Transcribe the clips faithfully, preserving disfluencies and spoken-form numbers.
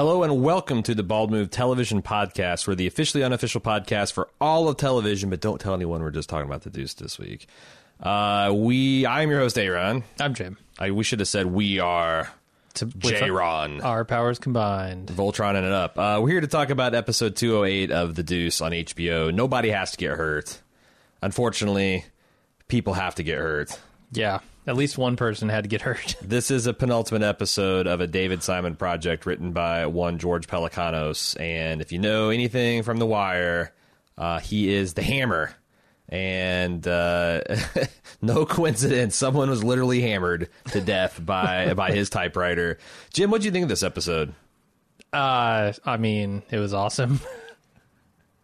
Hello and welcome to the Bald Move Television Podcast. We're the officially unofficial podcast for all of television, but don't tell anyone we're just talking about The Deuce this week. Uh, we, I'm your host, Aaron. I'm Jim. I, we should have said we are J-Ron. Our powers combined. Voltron and it up. Uh, we're here to talk about episode two oh eight of The Deuce on H B O. Nobody has to get hurt. Unfortunately, people have to get hurt. Yeah. At least one person had to get hurt. This is a penultimate episode of a David Simon project written by one George Pelicanos. And if you know anything from The Wire, uh, he is the hammer. And uh, no coincidence, someone was literally hammered to death by by his typewriter. Jim, what did you think of this episode? Uh, I mean, it was awesome.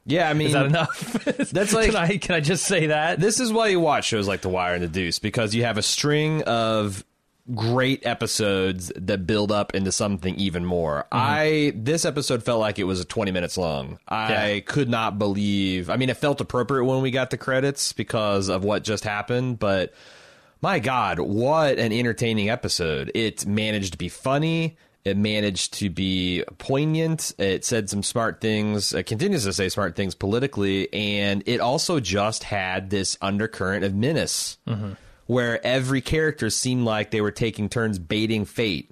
Yeah, I mean, is that enough? That's like, can I, can I just say that? This is why you watch shows like The Wire and The Deuce, because you have a string of great episodes that build up into something even more. Mm-hmm. I this episode felt like it was twenty minutes long. I yeah. could not believe. I mean, it felt appropriate when we got the credits because of what just happened, but my God, what an entertaining episode. It managed to be funny. It managed to be poignant. It said some smart things. It continues to say smart things politically. And it also just had this undercurrent of menace, mm-hmm. where every character seemed like they were taking turns baiting fate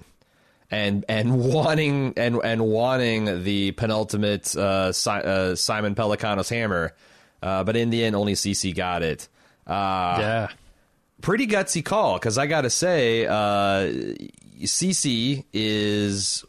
and and wanting and, and wanting the penultimate uh, si- uh, Simon Pelicanos hammer. Uh, but in the end, only C C got it. Uh, yeah. Pretty gutsy call, because I got to say... Uh, C C is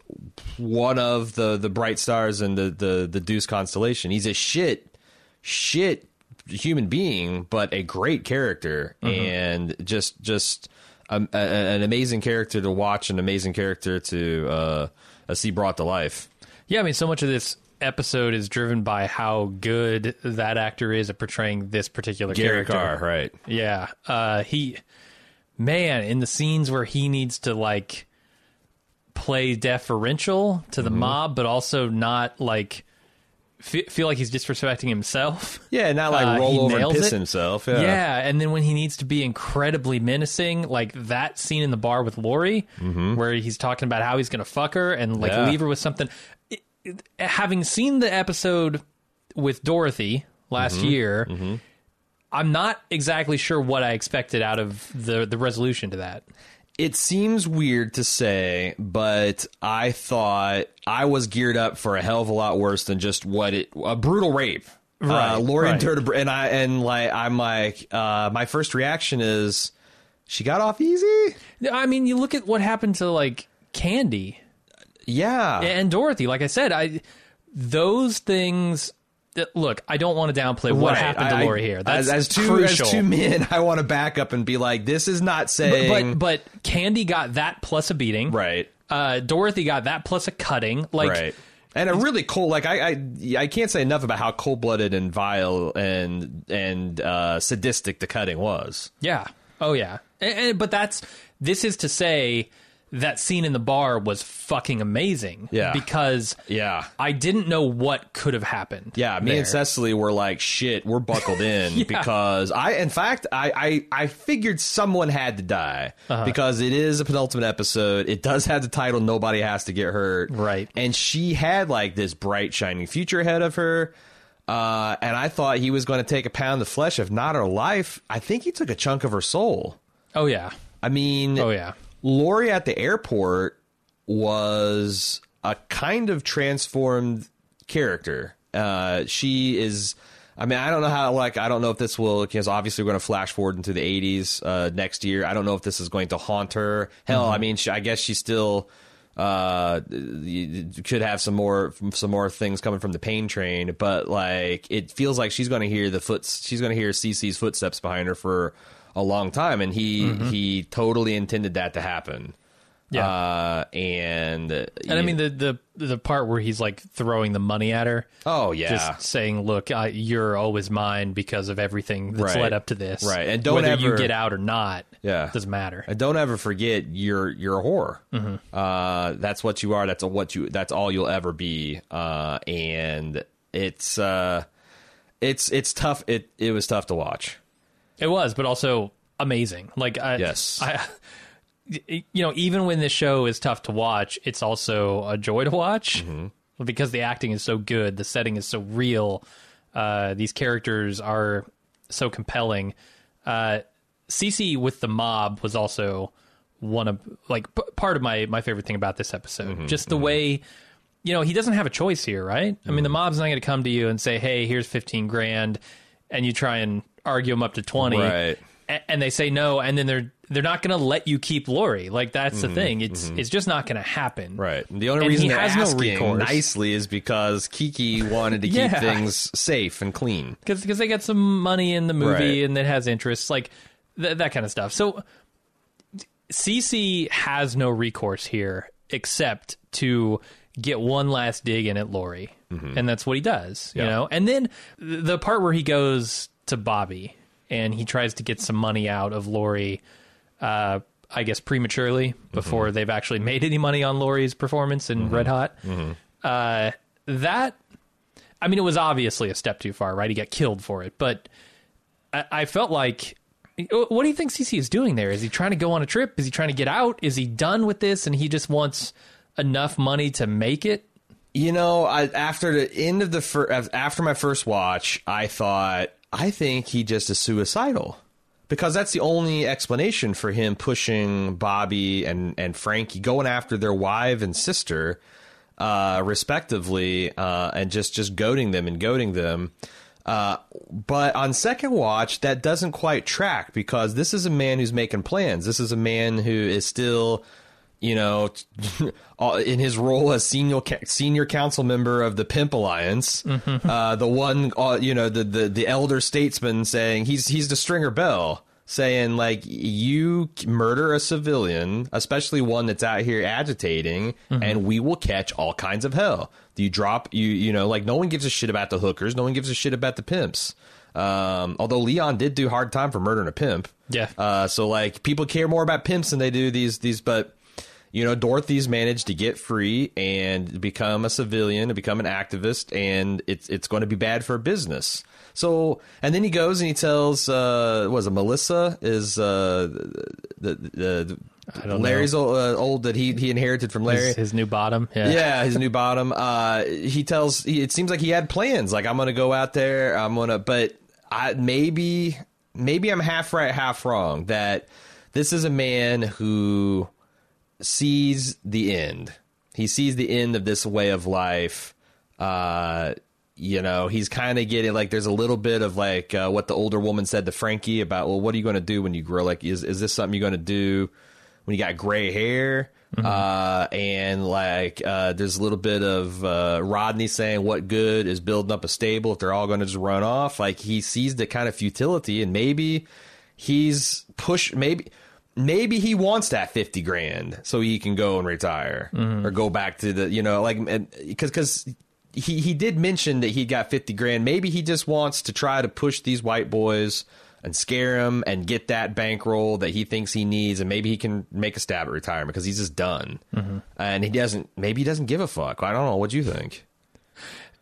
one of the, the bright stars in the, the, the Deuce constellation. He's a shit, shit human being, but a great character, mm-hmm. and just just a, a, an amazing character to watch, an amazing character to uh, see brought to life. Yeah, I mean, so much of this episode is driven by how good that actor is at portraying this particular Gary character. Carr, right. Yeah. Uh, he... Man, in the scenes where he needs to, like, play deferential to the mm-hmm. mob, but also not, like, f- feel like he's disrespecting himself. Yeah, not, like, uh, roll over and piss it. himself. Yeah. yeah, and then when he needs to be incredibly menacing, like that scene in the bar with Lori, mm-hmm. where he's talking about how he's going to fuck her and, like, yeah. leave her with something. It, it, having seen the episode with Dorothy last mm-hmm. year... Mm-hmm. I'm not exactly sure what I expected out of the, the resolution to that. It seems weird to say, but I thought I was geared up for a hell of a lot worse than just what it a brutal rape. Right, uh, Lori right. and, and I and like I'm like uh, my first reaction is she got off easy. I mean, you look at what happened to like Candy, yeah, and Dorothy. Like I said, I those things. Look, I don't want to downplay what right. happened to I, Lori here. That's as, as two, crucial. As two men, I want to back up and be like, this is not saying... But but, but Candy got that plus a beating. Right. Uh, Dorothy got that plus a cutting. Like, right. And a really cold... Like, I, I I can't say enough about how cold-blooded and vile and and uh, sadistic the cutting was. Yeah. Oh, yeah. And, and, but that's... This is to say... That scene in the bar was fucking amazing. Yeah. Because yeah. I didn't know what could have happened. Yeah, me there. and Cecily were like, shit, we're buckled in. yeah. Because I, in fact, I, I, I figured someone had to die. Uh-huh. Because it is a penultimate episode. It does have the title, Nobody Has to Get Hurt. Right. And she had like this bright, shining future ahead of her. Uh, and I thought he was going to take a pound of flesh, if not her life. I think he took a chunk of her soul. Oh, yeah. I mean... Oh, yeah. Lori at the airport was a kind of transformed character. Uh, she is, I mean, I don't know how, like, I don't know if this will, because obviously we're going to flash forward into the eighties uh, next year. I don't know if this is going to haunt her. Hell, mm-hmm. I mean, she, I guess she still uh, could have some more, some more things coming from the pain train. But, like, it feels like she's going to hear the foot, she's going to hear Cece's footsteps behind her for a long time, and he mm-hmm. he totally intended that to happen. Yeah, uh, and and I mean the, the the part where he's like throwing the money at her. Oh yeah, just saying, look, I, you're always mine because of everything that's right. led up to this. Right, and don't whether ever, you get out or not. Yeah, doesn't matter. And don't ever forget, you're you're a whore. Mm-hmm. Uh, that's what you are. That's a, what you. That's all you'll ever be. Uh, and it's uh, it's it's tough. It it was tough to watch. It was, but also amazing. Like, I, yes, I, you know, even when this show is tough to watch, it's also a joy to watch mm-hmm. because the acting is so good. The setting is so real. Uh, these characters are so compelling. Uh, Cece with the mob was also one of like p- part of my, my favorite thing about this episode, mm-hmm, just the mm-hmm. way, you know, he doesn't have a choice here, right? Mm-hmm. I mean, the mob's not going to come to you and say, hey, here's fifteen grand. And you try and argue them up to twenty. Right. A- and they say no. And then they're, they're not going to let you keep Lori. Like, that's mm-hmm, the thing. It's mm-hmm. it's just not going to happen. Right. The only and reason he has no recourse nicely is because Kiki wanted to yeah. keep things safe and clean. Because they got some money in the movie right. and it has interests, like th- that kind of stuff. So Cece has no recourse here except to get one last dig in at Lori. Mm-hmm. And that's what he does, yeah. you know? And then the part where he goes to Bobby and he tries to get some money out of Lori, Uh, I guess prematurely before mm-hmm. they've actually made any money on Lori's performance in mm-hmm. Red Hot. Mm-hmm. Uh, that, I mean, it was obviously a step too far, right? He got killed for it, but I, I felt like, what do you think Cece is doing there? Is he trying to go on a trip? Is he trying to get out? Is he done with this? And he just wants enough money to make it? You know, I, after the end of the fir- after my first watch, I thought, I think he just is suicidal. Because that's the only explanation for him pushing Bobby and, and Frankie, going after their wife and sister, uh, respectively, uh, and just, just goading them and goading them. Uh, but on second watch, that doesn't quite track, because this is a man who's making plans. This is a man who is still, you know, in his role as senior senior council member of the Pimp Alliance, mm-hmm. uh, the one, uh, you know, the, the, the elder statesman saying he's he's the Stringer Bell, saying, like, you murder a civilian, especially one that's out here agitating, mm-hmm. and we will catch all kinds of hell. You drop you, you know, like, no one gives a shit about the hookers. No one gives a shit about the pimps. Um, although Leon did do hard time for murdering a pimp. Yeah. Uh, so, like, people care more about pimps than they do these these. But, you know, Dorothy's managed to get free and become a civilian and become an activist, and it's it's going to be bad for business. So, and then he goes and he tells, uh, what was it, Melissa is uh, the, the, the Larry's old, uh, old that he, he inherited from Larry. His, his new bottom. Yeah, yeah his new bottom. Uh, he tells, he, it seems like he had plans. Like, I'm going to go out there. I'm going to, but I, maybe, maybe I'm half right, half wrong, that this is a man who sees the end. He sees the end of this way of life. Uh, you know, he's kind of getting, like, there's a little bit of, like, uh, what the older woman said to Frankie about, well, what are you going to do when you grow? Like, is, is this something you're going to do when you got gray hair? Mm-hmm. Uh, and, like, uh, there's a little bit of uh, Rodney saying, what good is building up a stable if they're all going to just run off? Like, he sees the kind of futility, and maybe he's pushed, maybe... Maybe he wants that fifty grand so he can go and retire mm-hmm. or go back to the, you know, like, because because he, he did mention that he got fifty grand. Maybe he just wants to try to push these white boys and scare them and get that bankroll that he thinks he needs. And maybe he can make a stab at retirement because he's just done. Mm-hmm. And he doesn't, maybe he doesn't give a fuck. I don't know. What do you think?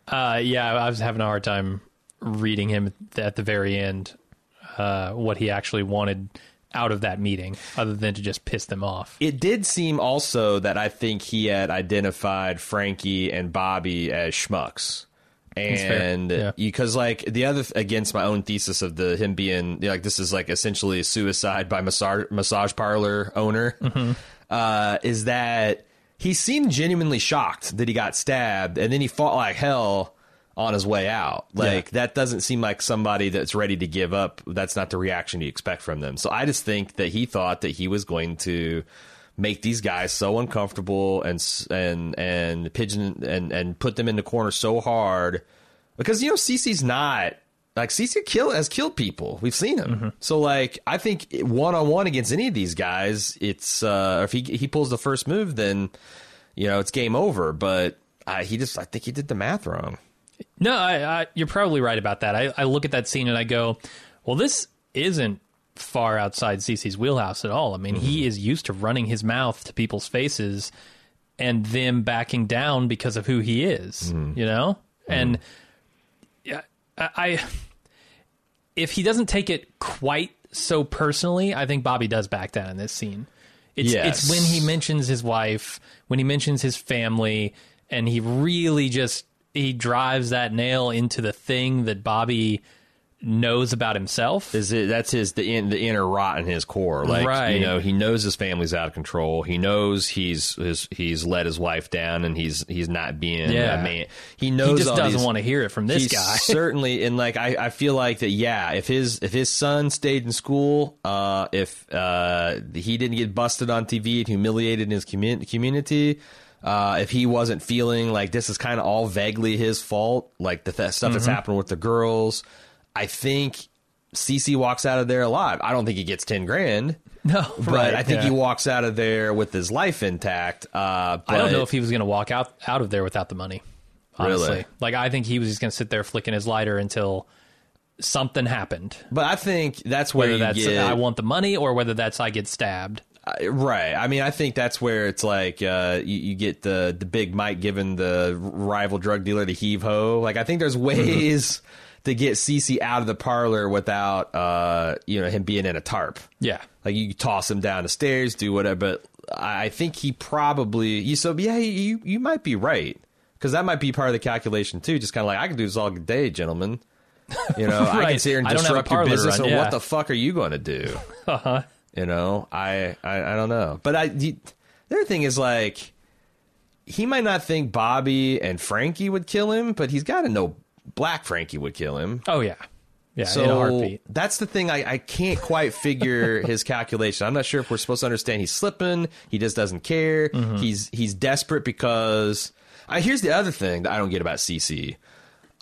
Uh, yeah, I was having a hard time reading him at the very end, uh, what he actually wanted out of that meeting, other than to just piss them off. It did seem also that I think he had identified Frankie and Bobby as schmucks. And because yeah. like the other, against my own thesis of the him being like, this is like essentially a suicide by massage, massage parlor owner, mm-hmm. uh, is that he seemed genuinely shocked that he got stabbed, and then he fought like hell on his way out. Like, yeah. that doesn't seem like somebody that's ready to give up. That's not the reaction you expect from them. So I just think that he thought that he was going to make these guys so uncomfortable and and and pigeon and and put them in the corner so hard, because, you know, Cece's not like Cece kill has killed people. We've seen him. Mm-hmm. So, like, I think one on one against any of these guys, it's uh, if he he pulls the first move, then, you know, it's game over. But uh, he just I think he did the math wrong. No, I, I, you're probably right about that. I, I look at that scene and I go, well, this isn't far outside Cece's wheelhouse at all. I mean, mm-hmm. he is used to running his mouth to people's faces and them backing down because of who he is, mm-hmm. you know? Mm-hmm. And I, I, if he doesn't take it quite so personally, I think Bobby does back down in this scene. It's, yes. it's when he mentions his wife, when he mentions his family, and he really just, he drives that nail into the thing that Bobby knows about himself. Is it, that's his, the in, the inner rot in his core. Like, right. you know, he knows his family's out of control. He knows he's, his, he's let his wife down and he's, he's not being yeah. a man. He knows he just all doesn't these, want to hear it from this guy. Certainly. And like, I, I feel like that, yeah, if his, if his son stayed in school, uh, if, uh, he didn't get busted on T V and humiliated in his commun- community, Uh, if he wasn't feeling like this is kind of all vaguely his fault, like the th- stuff mm-hmm. that's happened with the girls, I think Cece walks out of there alive. I don't think he gets ten grand. No, but right, I think yeah. he walks out of there with his life intact. Uh, but I don't know if he was going to walk out, out of there without the money. Honestly. Really? Like, I think he was just going to sit there flicking his lighter until something happened. But I think that's where whether that's get... I want the money or whether that's I get stabbed. Right. I mean, I think that's where it's like uh, you, you get the, the big Mike giving the rival drug dealer the heave-ho. Like, I think there's ways to get Cece out of the parlor without, uh, you know, him being in a tarp. Yeah. Like, you toss him down the stairs, do whatever. But I think he probably... You, so, yeah, you, you might be right. Because that might be part of the calculation, too. Just kind of like, I can do this all day, gentlemen. You know, right. I can sit here and disrupt your business. Run, yeah. So what the fuck are you going to do? Uh-huh. You know, I, I, I don't know. But I, the other thing is, like, he might not think Bobby and Frankie would kill him, but he's got to know Black Frankie would kill him. Oh, yeah. Yeah, so in a heartbeat. That's the thing. I, I can't quite figure his calculation. I'm not sure if we're supposed to understand he's slipping. He just doesn't care. Mm-hmm. He's he's desperate because... I, here's the other thing that I don't get about Cece.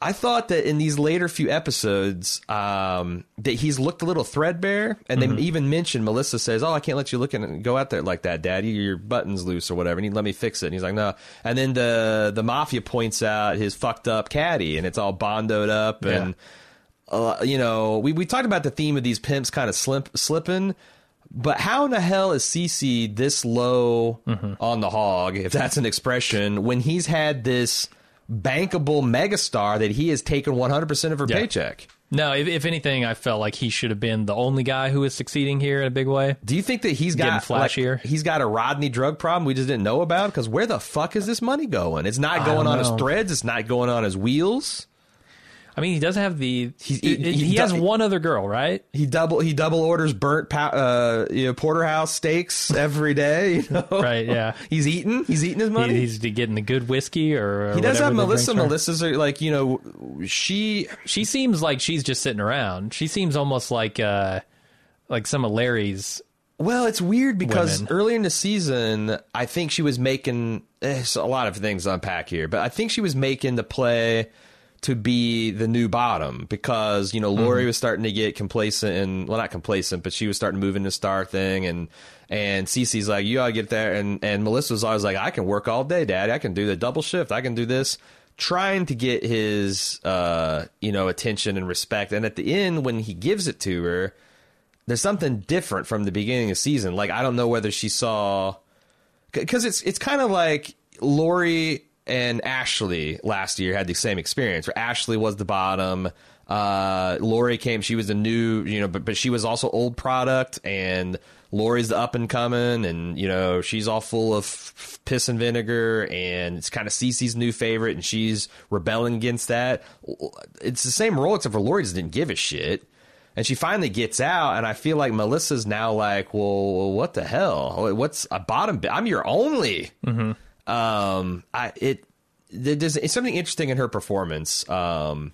I thought that in these later few episodes um, that he's looked a little threadbare, and mm-hmm. they even mentioned Melissa says, "Oh, I can't let you look and go out there like that, Daddy. Your button's loose or whatever." And he let me fix it. And he's like, "No." And then the the mafia points out his fucked up caddy, and it's all bondoed up. Yeah. And uh, you know, we we talked about the theme of these pimps kind of slip, slipping. But how in the hell is Cece this low mm-hmm. on the hog, if that's an expression, when he's had this bankable megastar that he has taken one hundred percent of her yeah. paycheck? No, if, if anything, I felt like he should have been the only guy who is succeeding here in a big way. Do you think that he's got flashier? Like, he's got a Rodney drug problem we just didn't know about? Because where the fuck is this money going? It's not going on know. his threads. It's not going on his wheels. I mean, he does have the he, he, he, he has one other girl, right? He double he double orders burnt pow, uh, you know, porterhouse steaks every day. You know? Right? Yeah. He's eating. He's eating his money. He, he's getting the good whiskey, or, or he does have Melissa. Melissa's are like, you know, she she seems like she's just sitting around. She seems almost like uh, like some of Larry's. Well, it's weird because women. Earlier in the season, I think she was making eh, so a lot of things to unpack here, but I think she was making the play to be the new bottom because, you know, Lori mm-hmm. was starting to get complacent and, well, not complacent, but she was starting to move into star thing. And, and Cece's like, you ought to get there. And, and Melissa was always like, I can work all day, Daddy. I can do the double shift. I can do this. Trying to get his, uh, you know, attention and respect. And at the end, when he gives it to her, there's something different from the beginning of the season. Like, I don't know whether she saw, because it's, it's kind of like Lori and Ashley last year had the same experience where Ashley was the bottom. Uh, Lori came, she was the new, you know, but, but she was also old product, and Lori's the up and coming, and, you know, she's all full of f- piss and vinegar, and it's kind of Cece's new favorite, and she's rebelling against that. It's the same role, except for Lori just didn't give a shit. And she finally gets out, and I feel like Melissa's now like, well, what the hell? What's a bottom? Bi- I'm your only. Mm-hmm. Um, I, it, there's it's something interesting in her performance. Um,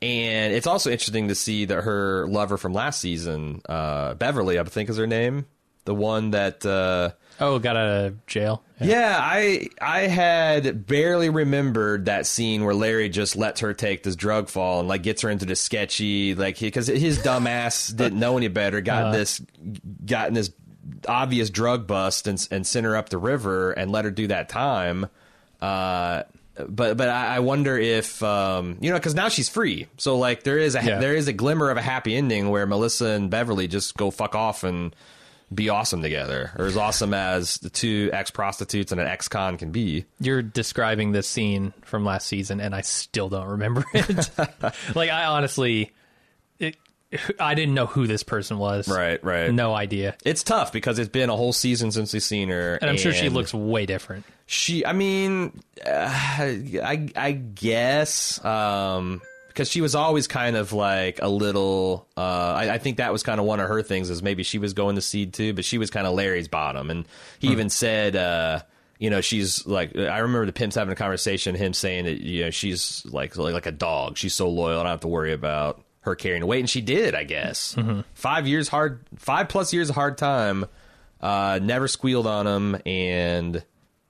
and it's also interesting to see that her lover from last season, uh, Beverly, I think is her name. The one that, uh, oh, got out of jail. Yeah. yeah. I, I had barely remembered that scene where Larry just lets her take this drug fall and like gets her into the sketchy, like, he, cause his dumb ass didn't know any better. Got uh, this, gotten this, obvious drug bust and and send her up the river and let her do that time. Uh, but but I, I wonder if, um, you know, because now she's free. So, like, there is a yeah. there is a glimmer of a happy ending where Melissa and Beverly just go fuck off and be awesome together, or as awesome as the two ex-prostitutes and an ex-con can be. You're describing this scene from last season, and I still don't remember it. Like, I honestly... It, I didn't know who this person was. Right, right. No idea. It's tough because it's been a whole season since we've seen her. And I'm and sure she looks way different. She, I mean, uh, I I guess, um, because she was always kind of like a little, uh, I, I think that was kind of one of her things is maybe she was going to seed too, but she was kind of Larry's bottom. And he hmm. even said, uh, you know, she's like, I remember the pimps having a conversation, him saying that, you know, she's like like, like a dog. She's so loyal. I don't have to worry about her carrying the weight, and she did, I guess. Mm-hmm. Five years hard, five plus years of hard time. Uh, never squealed on him, and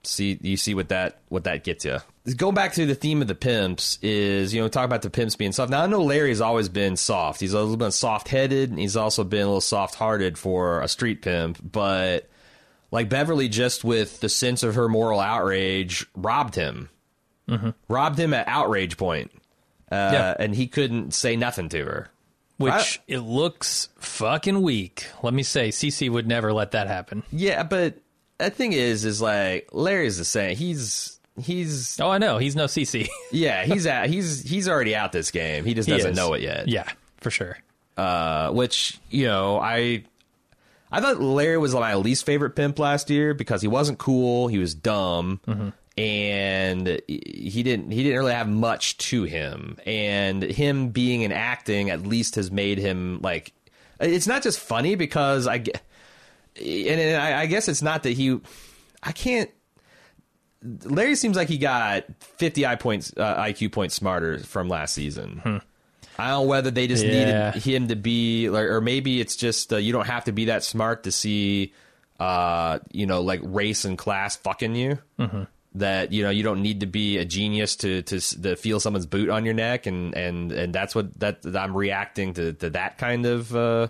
see you see what that what that gets you. Going back to the theme of the pimps is, you know, talk about the pimps being soft. Now I know Larry's always been soft. He's a little bit soft headed, and he's also been a little soft hearted for a street pimp. But like Beverly, just with the sense of her moral outrage, robbed him, mm-hmm. robbed him at outrage point. Uh, yeah. And he couldn't say nothing to her. Which, right? It looks fucking weak. Let me say, C C would never let that happen. Yeah, but the thing is, is like, Larry's the same. He's, he's... Oh, I know. He's no C C. Yeah, he's at, he's he's already out this game. He just doesn't he know it yet. Yeah, for sure. Uh, which, you know, I... I thought Larry was my least favorite pimp last year because he wasn't cool, he was dumb, mm-hmm. and he didn't he didn't really have much to him. And him being in acting at least has made him, like, it's not just funny because I, and I guess it's not that he, I can't, Larry seems like he got fifty I points, uh, I Q points smarter from last season. Hmm. I don't know whether they just yeah. needed him to be, like, or maybe it's just uh, you don't have to be that smart to see, uh, you know, like race and class fucking you. Mm-hmm. That, you know, you don't need to be a genius to to, to feel someone's boot on your neck, and, and, and that's what that I'm reacting to to that kind of uh,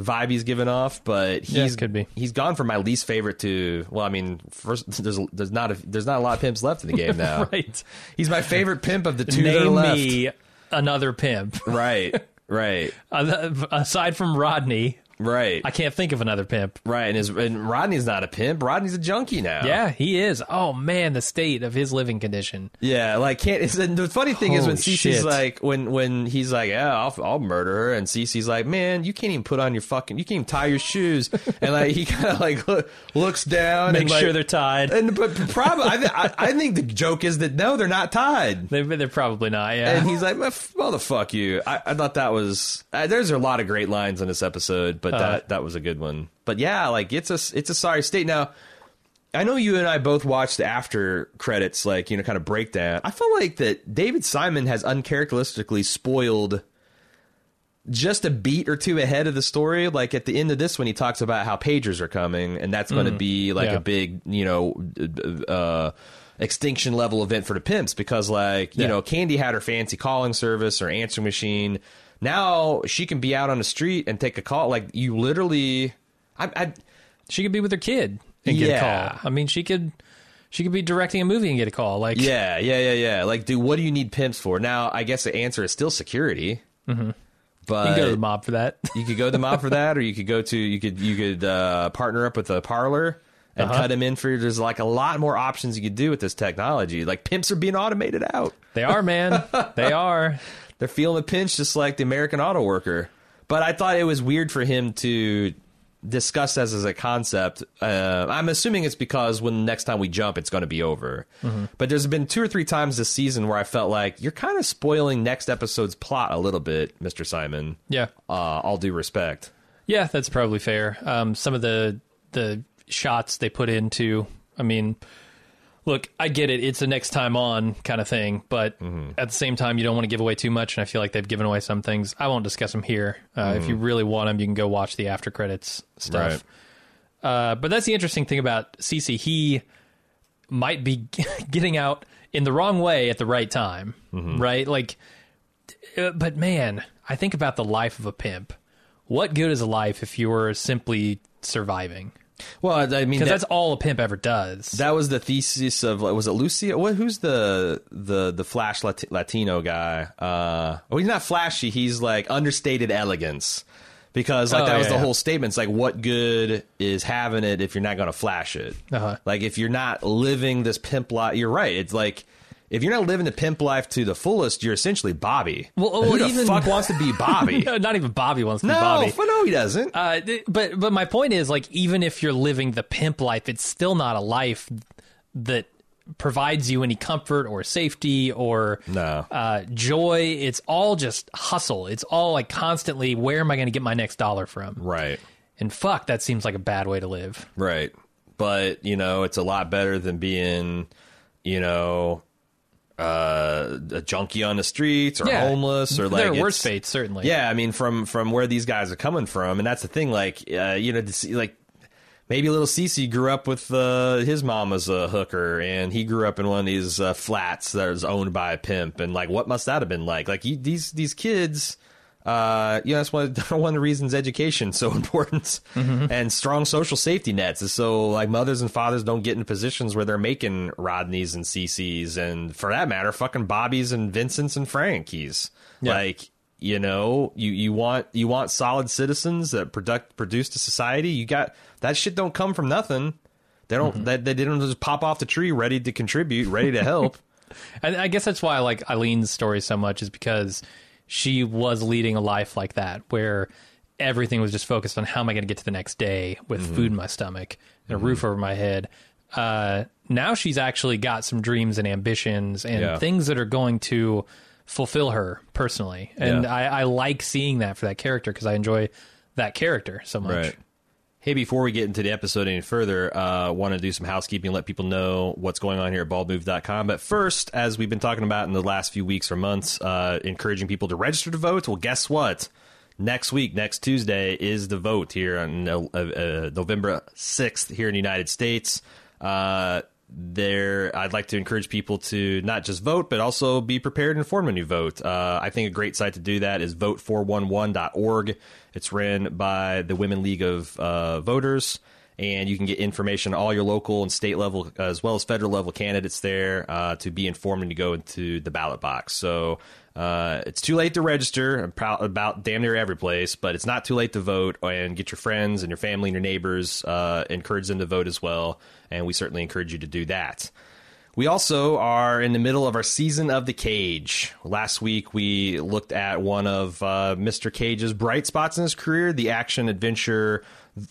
vibe he's giving off. But he's yeah, could be he's gone from my least favorite to, well, I mean, first there's there's not a, there's not a lot of pimps left in the game now. Right, he's my favorite pimp of the two Name that are left. Me. Another pimp. Right, right. Aside from Rodney. Right. I can't think of another pimp. Right, and, his, and Rodney's not a pimp. Rodney's a junkie now. Yeah, he is. Oh, man, the state of his living condition. Yeah, like, can't... It's, and the funny thing Holy is when Cece's like... When, when he's like, yeah, I'll, I'll murder her, and Cece's like, man, you can't even put on your fucking... You can't even tie your shoes. And, like, he kind of, like, look, looks down... Make and, sure like, they're tied. And But probably... I, th- I, I think the joke is that, no, they're not tied. They, they're probably not, yeah. And he's like, well, the fuck you. I, I thought that was... Uh, there's a lot of great lines in this episode, but... But that, uh, that was a good one. But yeah, like it's a it's a sorry state. Now, I know you and I both watched the after credits, like, you know, kind of breakdown. I feel like that David Simon has uncharacteristically spoiled just a beat or two ahead of the story. Like at the end of this one, he talks about how pagers are coming, and that's going to mm, be like yeah. a big, you know, uh, extinction level event for the pimps because, like, you yeah. know, Candy had her fancy calling service or answering machine. Now she can be out on the street and take a call. Like, you literally, I, I she could be with her kid and yeah. get a call. I mean, she could, she could be directing a movie and get a call. Like, yeah, yeah, yeah, yeah. Like, dude, what do you need pimps for? Now, I guess the answer is still security. Mm-hmm. But you can go to the mob for that. You could go to the mob for that, or you could go to you could you could uh, partner up with a parlor and uh-huh. cut him in for. There's like a lot more options you could do with this technology. Like, pimps are being automated out. They are, man. They are. They're feeling the pinch just like the American auto worker. But I thought it was weird for him to discuss this as a concept. Uh, I'm assuming it's because when next time we jump, it's going to be over. Mm-hmm. But there's been two or three times this season where I felt like you're kind of spoiling next episode's plot a little bit, Mister Simon. Yeah. Uh, all due respect. Yeah, that's probably fair. Um, some of the the shots they put into, I mean... Look, I get it. It's a next time on kind of thing. But mm-hmm. at the same time, you don't want to give away too much. And I feel like they've given away some things. I won't discuss them here. Uh, mm-hmm. If you really want them, you can go watch the after credits stuff. Right. Uh, but that's the interesting thing about Cece. He might be getting out in the wrong way at the right time. Mm-hmm. Right? Like, uh, but man, I think about the life of a pimp. What good is a life if you're simply surviving? Well, I mean, because that, that's all a pimp ever does. That was the thesis of, was it Lucio? What, who's the the the flash Lat- Latino guy? Uh, well, he's not flashy. He's like understated elegance, because like oh, that yeah, was the yeah. whole statement. It's like, what good is having it if you're not going to flash it? Uh-huh. Like if you're not living this pimp life, you're right. It's like if you're not living the pimp life to the fullest, you're essentially Bobby. Well, oh, who the even, fuck wants to be Bobby? No, not even Bobby wants to no, be Bobby. No, no, he doesn't. Uh, but but my point is, like, even if you're living the pimp life, it's still not a life that provides you any comfort or safety or no. uh, joy. It's all just hustle. It's all like constantly, where am I going to get my next dollar from? Right. And fuck, that seems like a bad way to live. Right. But, you know, it's a lot better than being, you know, uh, a junkie on the streets or yeah. homeless or like. There are worse fates, certainly. Yeah. I mean, from from where these guys are coming from. And that's the thing, like, uh, you know, like maybe little Cece grew up with uh, his mom was a hooker and he grew up in one of these uh, flats that was owned by a pimp. And like, what must that have been like? Like you, these these kids. Uh, you know, that's one of, one of the reasons education is so important mm-hmm. and strong social safety nets is so like mothers and fathers don't get in positions where they're making Rodneys and C Cs and for that matter, fucking Bobbies and Vincents and Frankies. Yeah. Like, you know, you, you want you want solid citizens that product produce to society. You got that shit don't come from nothing. They don't mm-hmm. that they, they didn't just pop off the tree ready to contribute, ready to help. And I guess that's why I like Eileen's story so much is because she was leading a life like that, where everything was just focused on how am I going to get to the next day with mm-hmm. food in my stomach and mm-hmm. a roof over my head. Uh, now she's actually got some dreams and ambitions and yeah. things that are going to fulfill her personally. And yeah. I, I like seeing that for that character because I enjoy that character so much. Right. Hey, before we get into the episode any further, uh, want to do some housekeeping and let people know what's going on here at bald move dot com. But first, as we've been talking about in the last few weeks or months, uh, encouraging people to register to vote. Well, guess what? Next week, next Tuesday, is the vote here on uh, uh, November sixth here in the United States. Uh, there, I'd like to encourage people to not just vote, but also be prepared and informed when you vote. Uh, I think a great site to do that is vote four one one dot org. It's ran by the Women League of uh, Voters, and you can get information on all your local and state level as well as federal level candidates there uh, to be informed and to go into the ballot box. So uh, it's too late to register about, about damn near every place, but it's not too late to vote and get your friends and your family and your neighbors, uh, encourage them to vote as well. And we certainly encourage you to do that. We also are in the middle of our season of The Cage. Last week, we looked at one of uh, Mister Cage's bright spots in his career, the action-adventure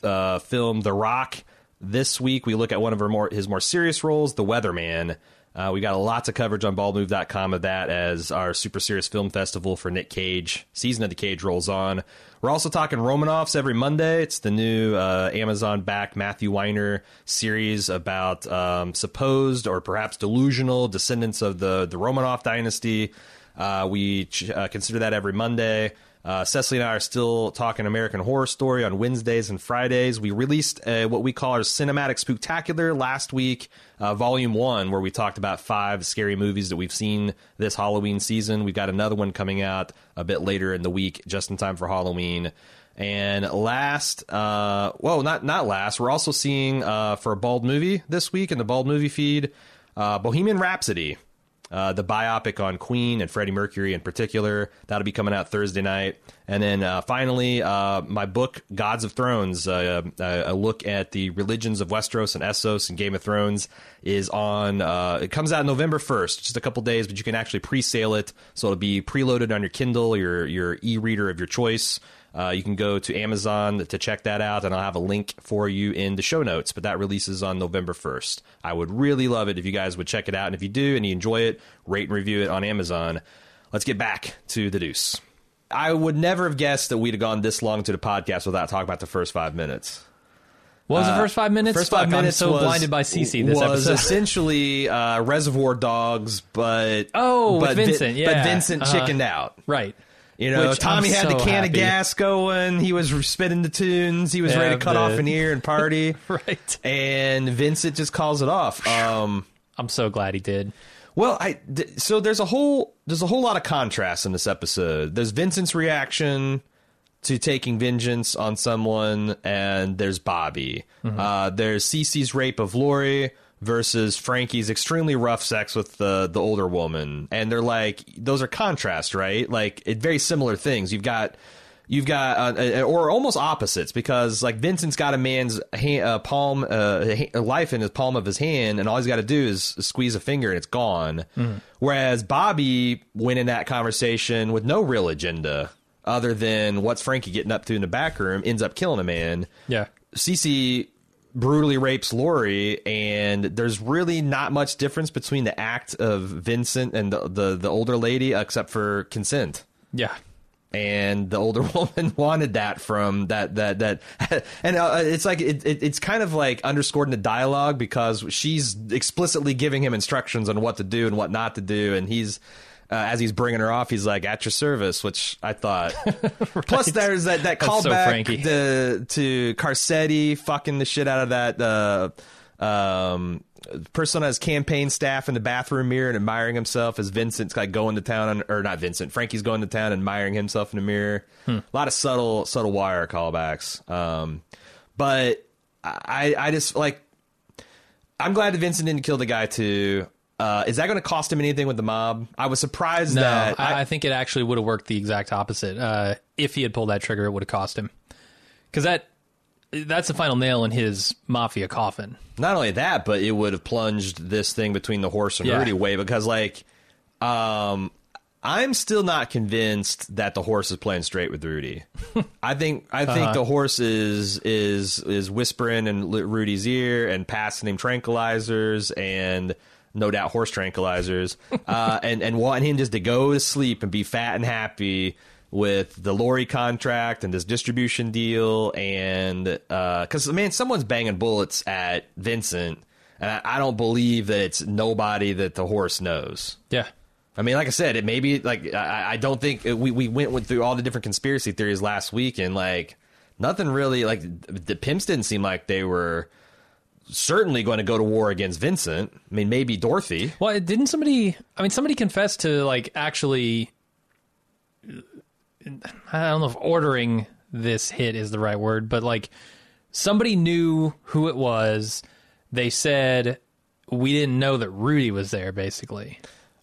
uh, film The Rock. This week, we look at one of her more, his more serious roles, The Weatherman. Uh, we got lots of coverage on bald move dot com of that as our Super Serious Film Festival for Nick Cage. Season of The Cage rolls on. We're also talking Romanoffs every Monday. It's the new uh, Amazon-backed Matthew Weiner series about um, supposed or perhaps delusional descendants of the, the Romanoff dynasty. Uh, we ch- uh, consider that every Monday. Uh, Cecily and I are still talking American Horror Story on Wednesdays and Fridays. We released uh, what we call our Cinematic Spooktacular last week, uh, Volume one, where we talked about five scary movies that we've seen this Halloween season. We've got another one coming out a bit later in the week, just in time for Halloween. And last, uh, well, not, not last, we're also seeing uh, for a Bald Movie this week in the Bald Movie feed, uh, Bohemian Rhapsody. Uh, the biopic on Queen and Freddie Mercury in particular. That'll be coming out Thursday night. And then uh, finally, uh, my book, Gods of Thrones, uh, a look at the religions of Westeros and Essos and Game of Thrones, is on. Uh, it comes out November first, just a couple days, but you can actually pre-sale it. So it'll be preloaded on your Kindle, your, your e-reader of your choice. Uh, you can go to Amazon to check that out, and I'll have a link for you in the show notes. But that releases on November first. I would really love it if you guys would check it out. And if you do and you enjoy it, rate and review it on Amazon. Let's get back to The Deuce. I would never have guessed that we'd have gone this long to the podcast without talking about the first five minutes. What was uh, the first five minutes? First five Fuck, minutes I'm so was, blinded by Cece this was episode. Was essentially uh, Reservoir Dogs, but... Oh, but with Vincent, vi- yeah. But Vincent uh-huh. chickened out. Right. You know, Which Tommy I'm had so the can happy. Of gas going. He was spinning the tunes. He was yeah, ready to cut the... off an ear and party. Right. And Vincent just calls it off. Um, I'm so glad he did. Well, I th- so there's a whole there's a whole lot of contrast in this episode. There's Vincent's reaction to taking vengeance on someone, and there's Bobby. Mm-hmm. Uh, there's Cece's rape of Lori versus Frankie's extremely rough sex with the the older woman. And they're like, those are contrast, right? Like, it, very similar things. You've got You've got, uh, or almost opposites, because like Vincent's got a man's hand, uh, palm, uh, life in his palm of his hand, and all he's got to do is squeeze a finger and it's gone. Mm-hmm. Whereas Bobby went in that conversation with no real agenda other than what's Frankie getting up to in the back room, ends up killing a man. Yeah. Cece brutally rapes Lori, and there's really not much difference between the act of Vincent and the, the, the older lady except for consent. Yeah. And the older woman wanted that from that, that, that. And uh, it's like, it, it, it's kind of like underscored in the dialogue, because she's explicitly giving him instructions on what to do and what not to do. And he's, uh, as he's bringing her off, he's like, at your service, which I thought. Right. Plus, there's that, that callback so to, to Carcetti fucking the shit out of that, uh, um, person on his campaign staff in the bathroom mirror and admiring himself as Vincent's like going to town on, or not Vincent, Frankie's going to town and admiring himself in the mirror. Hmm. A lot of subtle, subtle Wire callbacks. Um, but I, I just like, I'm glad that Vincent didn't kill the guy too. Uh, is that going to cost him anything with the mob? I was surprised no, that I, I think it actually would have worked the exact opposite. Uh, if he had pulled that trigger, it would have cost him. 'Cause that, That's the final nail in his mafia coffin. Not only that, but it would have plunged this thing between the horse and yeah. Rudy way, because, like, um, I'm still not convinced that the horse is playing straight with Rudy. I think I think uh-huh. the horse is is is whispering in Rudy's ear and passing him tranquilizers and no doubt horse tranquilizers uh, and and wanting him just to go to sleep and be fat and happy with the Lori contract and this distribution deal. And uh, 'cause, man, someone's banging bullets at Vincent, and I, I don't believe that it's nobody that the horse knows. Yeah. I mean, like I said, it maybe like, I, I don't think it, we, we went with, through all the different conspiracy theories last week, and like nothing really, like the pimps didn't seem like they were certainly going to go to war against Vincent. I mean, maybe Dorothy. Well, didn't somebody, I mean, somebody confessed to like actually, I don't know if ordering this hit is the right word, but like somebody knew who it was. They said, we didn't know that Rudy was there, basically.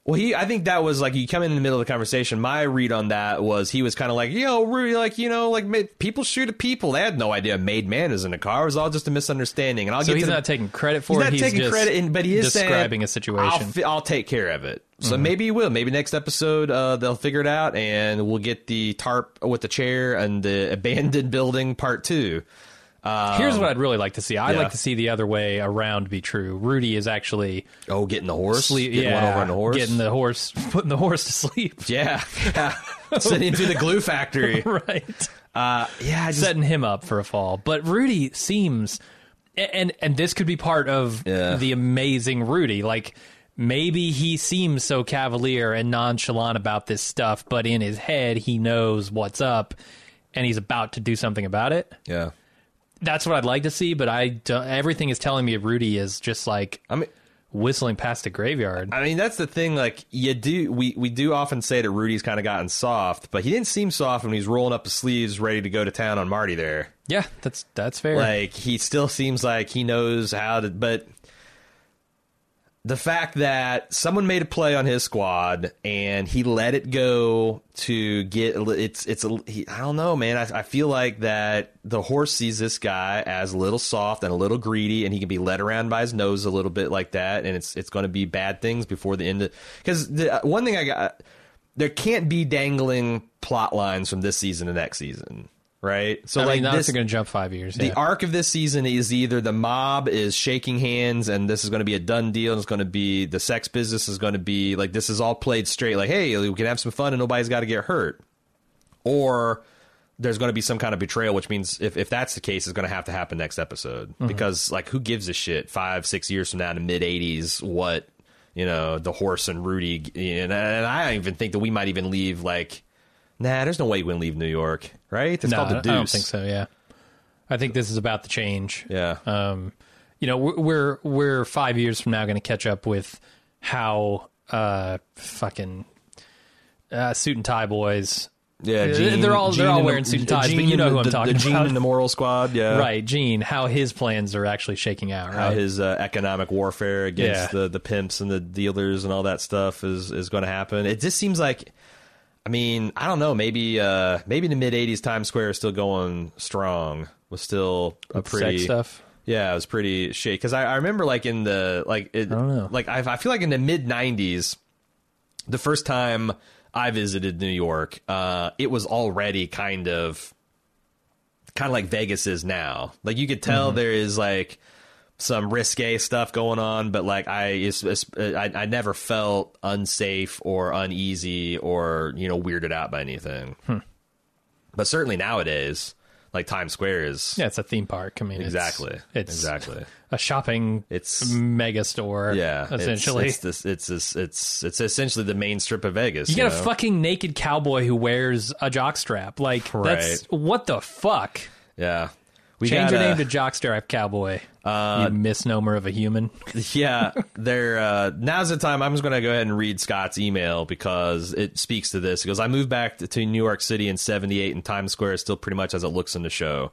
Well, he, I think that was like, you come in the middle of the conversation. My read on that was he was kind of like, yo, Rudy, like, you know, like people shoot at people. They had no idea Made Man is in the car. It was all just a misunderstanding. And I'll so get he's to not the, taking credit for he's it. Not he's not taking just credit, in, but he is describing saying, a situation. I'll, fi- I'll take care of it. So mm-hmm. maybe he will. Maybe next episode uh, they'll figure it out, and we'll get the tarp with the chair and the abandoned building part two. Um, Here's what I'd really like to see. I'd yeah. like to see the other way around be true. Rudy is actually oh getting the horse, sleep, getting yeah, one over on the horse, getting the horse, putting the horse to sleep. Yeah, yeah. Sending him to the glue factory, right? Uh, yeah, just, setting him up for a fall. But Rudy seems, and and this could be part of yeah. the amazing Rudy, like. Maybe he seems so cavalier and nonchalant about this stuff, but in his head, he knows what's up, and he's about to do something about it. Yeah. That's what I'd like to see, but I don't, everything is telling me Rudy is just like I mean, whistling past the graveyard. I mean, that's the thing. Like you do, we, we do often say that Rudy's kind of gotten soft, but he didn't seem soft when he's rolling up his sleeves, ready to go to town on Marty there. Yeah, that's that's fair. Like he still seems like he knows how to, but... The fact that someone made a play on his squad and he let it go to get it's it's a, he, I don't know, man. I, I feel like that the horse sees this guy as a little soft and a little greedy, and he can be led around by his nose a little bit like that. And it's it's going to be bad things before the end. Because the one thing I got, there can't be dangling plot lines from this season to next season. Right. So I mean, like this is going to jump five years. The yeah. arc of this season is either the mob is shaking hands and this is going to be a done deal. And it's going to be the sex business is going to be like this is all played straight. Like, hey, we can have some fun and nobody's got to get hurt. Or there's going to be some kind of betrayal, which means if, if that's the case, it's going to have to happen next episode, mm-hmm. because like who gives a shit five, six years from now in the mid eighties, what, you know, the horse and Rudy. And, and I don't even think that we might even leave like. Nah, there's no way we can leave New York, right? It's no, called The Deuce. I don't think so, yeah. I think this is about the change. Yeah. Um, you know, we're we're five years from now going to catch up with how uh, fucking uh, suit and tie boys. Yeah, Gene, they're all Gene they're all wearing the, suit and ties, Gene, but you know who the, I'm talking the Gene about. Gene and the moral squad, yeah. Right, Gene, how his plans are actually shaking out, right? How his uh, economic warfare against yeah. the, the pimps and the dealers and all that stuff is, is going to happen. It just seems like... I mean, I don't know. Maybe uh, maybe the mid eighties Times Square is still going strong. Was still a With pretty... sex stuff? Yeah, it was pretty shady. Because I, I remember, like, in the... like it, I don't know. Like, I, I feel like in the mid nineties, the first time I visited New York, uh, it was already kind of... kind of like Vegas is now. Like, you could tell mm-hmm. there is, like... some risque stuff going on, but like I, it's, it's, I, I never felt unsafe or uneasy or, you know, weirded out by anything. Hmm. But certainly nowadays, like Times Square is yeah, it's a theme park. I mean, exactly, it's, it's exactly a shopping, it's mega store. Yeah, essentially, it's it's, this, it's it's it's it's essentially the main strip of Vegas. You, you get know? a fucking naked cowboy who wears a jockstrap. Like, right. that's what the fuck. Yeah. We Change your name to Jockstrap Cowboy, uh, you misnomer of a human. yeah, there. Uh, now's the time. I'm just going to go ahead and read Scott's email because it speaks to this. He goes, I moved back to New York City in seventy-eight, and Times Square is still pretty much as it looks in the show.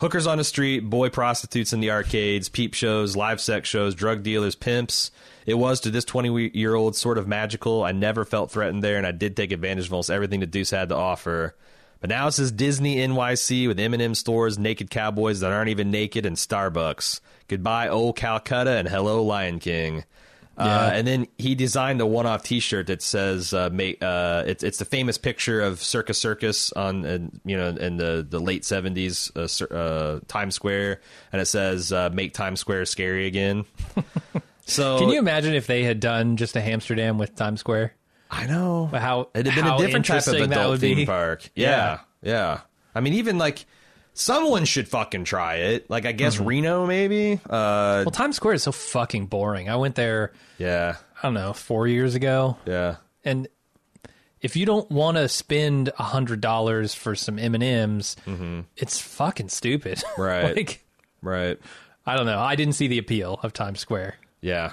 Hookers on the street, boy prostitutes in the arcades, peep shows, live sex shows, drug dealers, pimps. It was, to this twenty-year-old, sort of magical. I never felt threatened there, and I did take advantage of almost everything the Deuce had to offer. But now it's this Disney N Y C with M and M stores, naked cowboys that aren't even naked, and Starbucks. Goodbye, old Calcutta, and hello, Lion King. Yeah. Uh, and then he designed a one-off T-shirt that says, uh, mate, uh, it's, it's the famous picture of Circus Circus on, uh, you know, in the, the late seventies, uh, uh, Times Square. And it says, uh, make Times Square scary again. So, can you imagine if they had done just a Amsterdam with Times Square? I know. But how it'd have been a different type of adult theme park. Yeah, yeah, yeah. I mean, even like someone should fucking try it. Like, I guess mm-hmm. Reno, maybe. Uh, well, Times Square is so fucking boring. I went there. Yeah. I don't know, four years ago. Yeah. And if you don't want to spend a hundred dollars for some M and M's, mm-hmm. it's fucking stupid. Right. like, right. I don't know. I didn't see the appeal of Times Square. Yeah.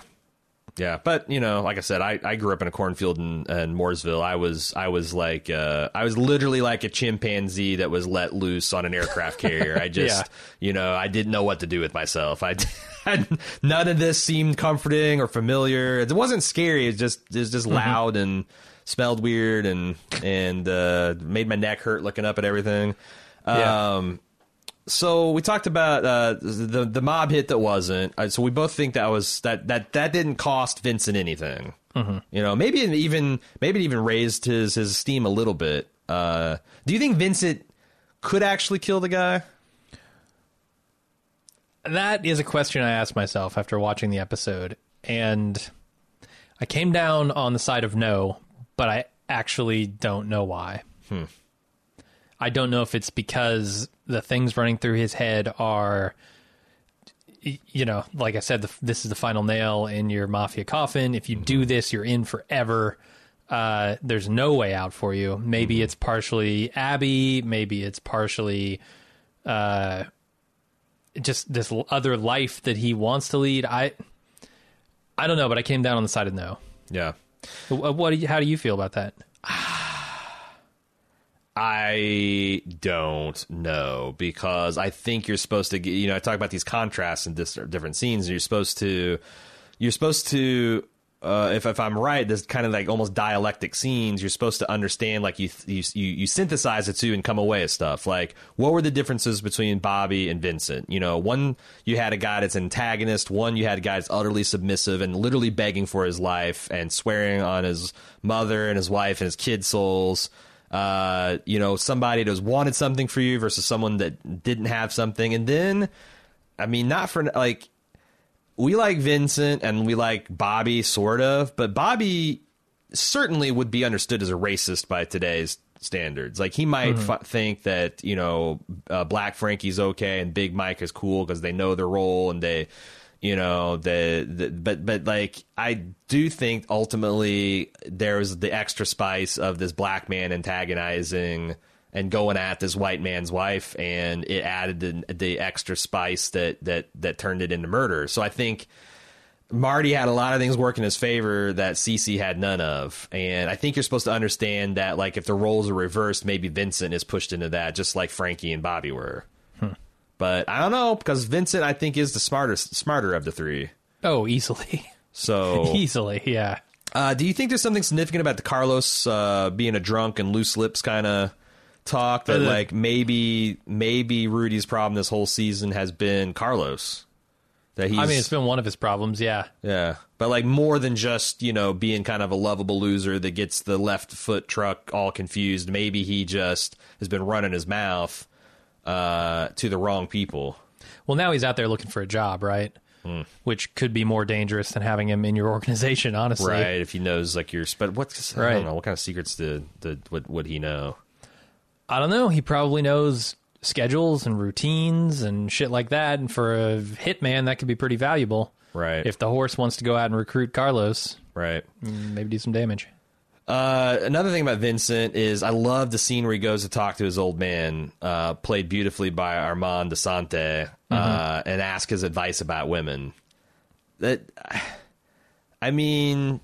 Yeah, but, you know, like I said, I, I grew up in a cornfield in, in Mooresville. I was I was like uh, I was literally like a chimpanzee that was let loose on an aircraft carrier. I just, yeah. you know, I didn't know what to do with myself. I, I none of this seemed comforting or familiar. It wasn't scary. It was just it was just mm-hmm. loud and smelled weird and and uh, made my neck hurt looking up at everything. Yeah. Um, So we talked about uh, the the mob hit that wasn't. So we both think that was that that, that didn't cost Vincent anything. Mm-hmm. You know, maybe it even maybe it even raised his his esteem a little bit. Uh, do you think Vincent could actually kill the guy? That is a question I asked myself after watching the episode, and I came down on the side of no, but I actually don't know why. Hmm. I don't know if it's because the things running through his head are, you know, like I said, the, this is the final nail in your mafia coffin. If you mm-hmm. do this, you're in forever. Uh, there's no way out for you. Maybe mm-hmm. it's partially Abby. Maybe it's partially uh, just this other life that he wants to lead. I, I don't know, but I came down on the side of no. Yeah. What? what do you, how do you feel about that? I don't know, because I think you're supposed to, you know, I talk about these contrasts in dis- different scenes. And you're supposed to, you're supposed to, uh, if, if I'm right, this kind of like almost dialectic scenes. You're supposed to understand, like you, you, you synthesize the two and come away with stuff. Like, what were the differences between Bobby and Vincent? You know, one, you had a guy that's antagonist. One, you had a guy that's utterly submissive and literally begging for his life and swearing on his mother and his wife and his kids' souls. Uh, you know, somebody that's wanted something for you versus someone that didn't have something. And then, I mean, not for like, we like Vincent and we like Bobby sort of, but Bobby certainly would be understood as a racist by today's standards. Like, he might mm-hmm. f- think that, you know, uh, Black Frankie's okay and Big Mike is cool because they know their role and they, you know, the, the but but like, I do think ultimately there was the extra spice of this black man antagonizing and going at this white man's wife, and it added the, the extra spice that that that turned it into murder. So I think Marty had a lot of things work in his favor that Cece had none of. And I think you're supposed to understand that, like, if the roles are reversed, maybe Vincent is pushed into that just like Frankie and Bobby were. But I don't know, because Vincent, I think, is the smartest, smarter of the three. Oh, easily. So easily, yeah. Uh, do you think there's something significant about the Carlos uh, being a drunk and loose lips kind of talk that, like, maybe maybe Rudy's problem this whole season has been Carlos? That he's, I mean, it's been one of his problems, yeah. Yeah, but, like, more than just, you know, being kind of a lovable loser that gets the left foot truck all confused. Maybe he just has been running his mouth uh, to the wrong people. Well, now he's out there looking for a job, right? Mm. Which could be more dangerous than having him in your organization, honestly. Right, if he knows, like, your... But what's... Right. I don't know. What kind of secrets did, did, would, would he know? I don't know. He probably knows schedules and routines and shit like that. And for a hitman, that could be pretty valuable. Right. If the horse wants to go out and recruit Carlos. Right. Maybe do some damage. Uh, another thing about Vincent is I love the scene where he goes to talk to his old man, uh, played beautifully by Armand DeSante, mm-hmm. uh, and ask his advice about women. That, I mean,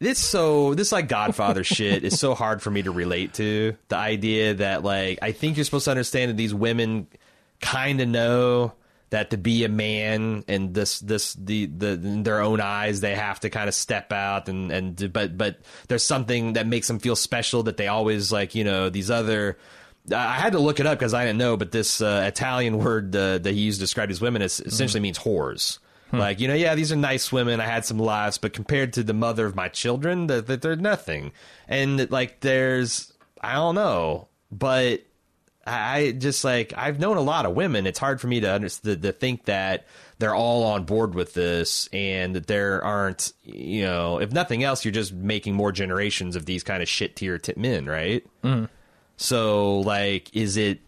this so this like Godfather shit is so hard for me to relate to. The idea that, like, I think you're supposed to understand that these women kind of know that to be a man and this this the the in their own eyes they have to kind of step out and and but but there's something that makes them feel special that they always, like, you know, these other. I had to look it up because I didn't know, but this uh, Italian word uh, that he used to describe his women is, essentially mm. means whores. Hmm. Like, you know, yeah, these are nice women. I had some lives, but compared to the mother of my children, that they're, they're nothing. And, like, there's I don't know, but. I just, like, I've known a lot of women. It's hard for me to understand, to think that they're all on board with this and that there aren't, you know, if nothing else, you're just making more generations of these kind of shit tier tit men. Right. Mm. So, like, is it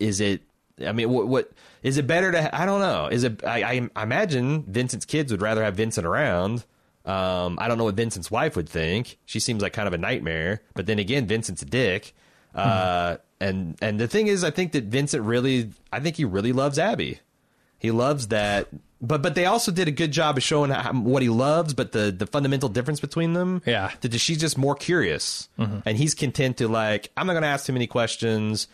is it I mean, what, what is it better to? I don't know. Is it I, I imagine Vincent's kids would rather have Vincent around. Um, I don't know what Vincent's wife would think. She seems like kind of a nightmare. But then again, Vincent's a dick. Uh, and, and the thing is, I think that Vincent really, I think he really loves Abby. He loves that, but, but they also did a good job of showing how, what he loves, but the, the fundamental difference between them. Yeah. That she's just more curious mm-hmm. and he's content to, like, I'm not going to ask too many questions.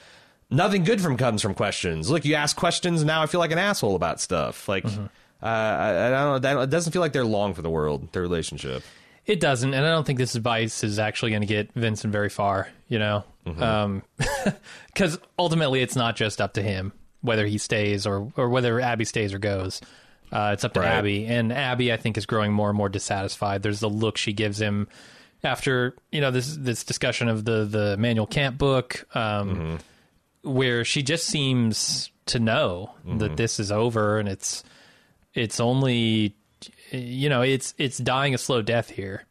Nothing good from comes from questions. Look, you ask questions and now I feel like an asshole about stuff. Like, mm-hmm. uh, I, I don't know. It doesn't feel like they're long for the world, their relationship. It doesn't, and I don't think this advice is actually going to get Vincent very far, you know, mm-hmm. um, because ultimately it's not just up to him whether he stays or, or whether Abby stays or goes. Uh, it's up to right. Abby, and Abby, I think, is growing more and more dissatisfied. There's the look she gives him after, you know, this this discussion of the, the Manuel Camp book, um, mm-hmm. where she just seems to know mm-hmm. that this is over, and it's it's only... You know, it's it's dying a slow death here.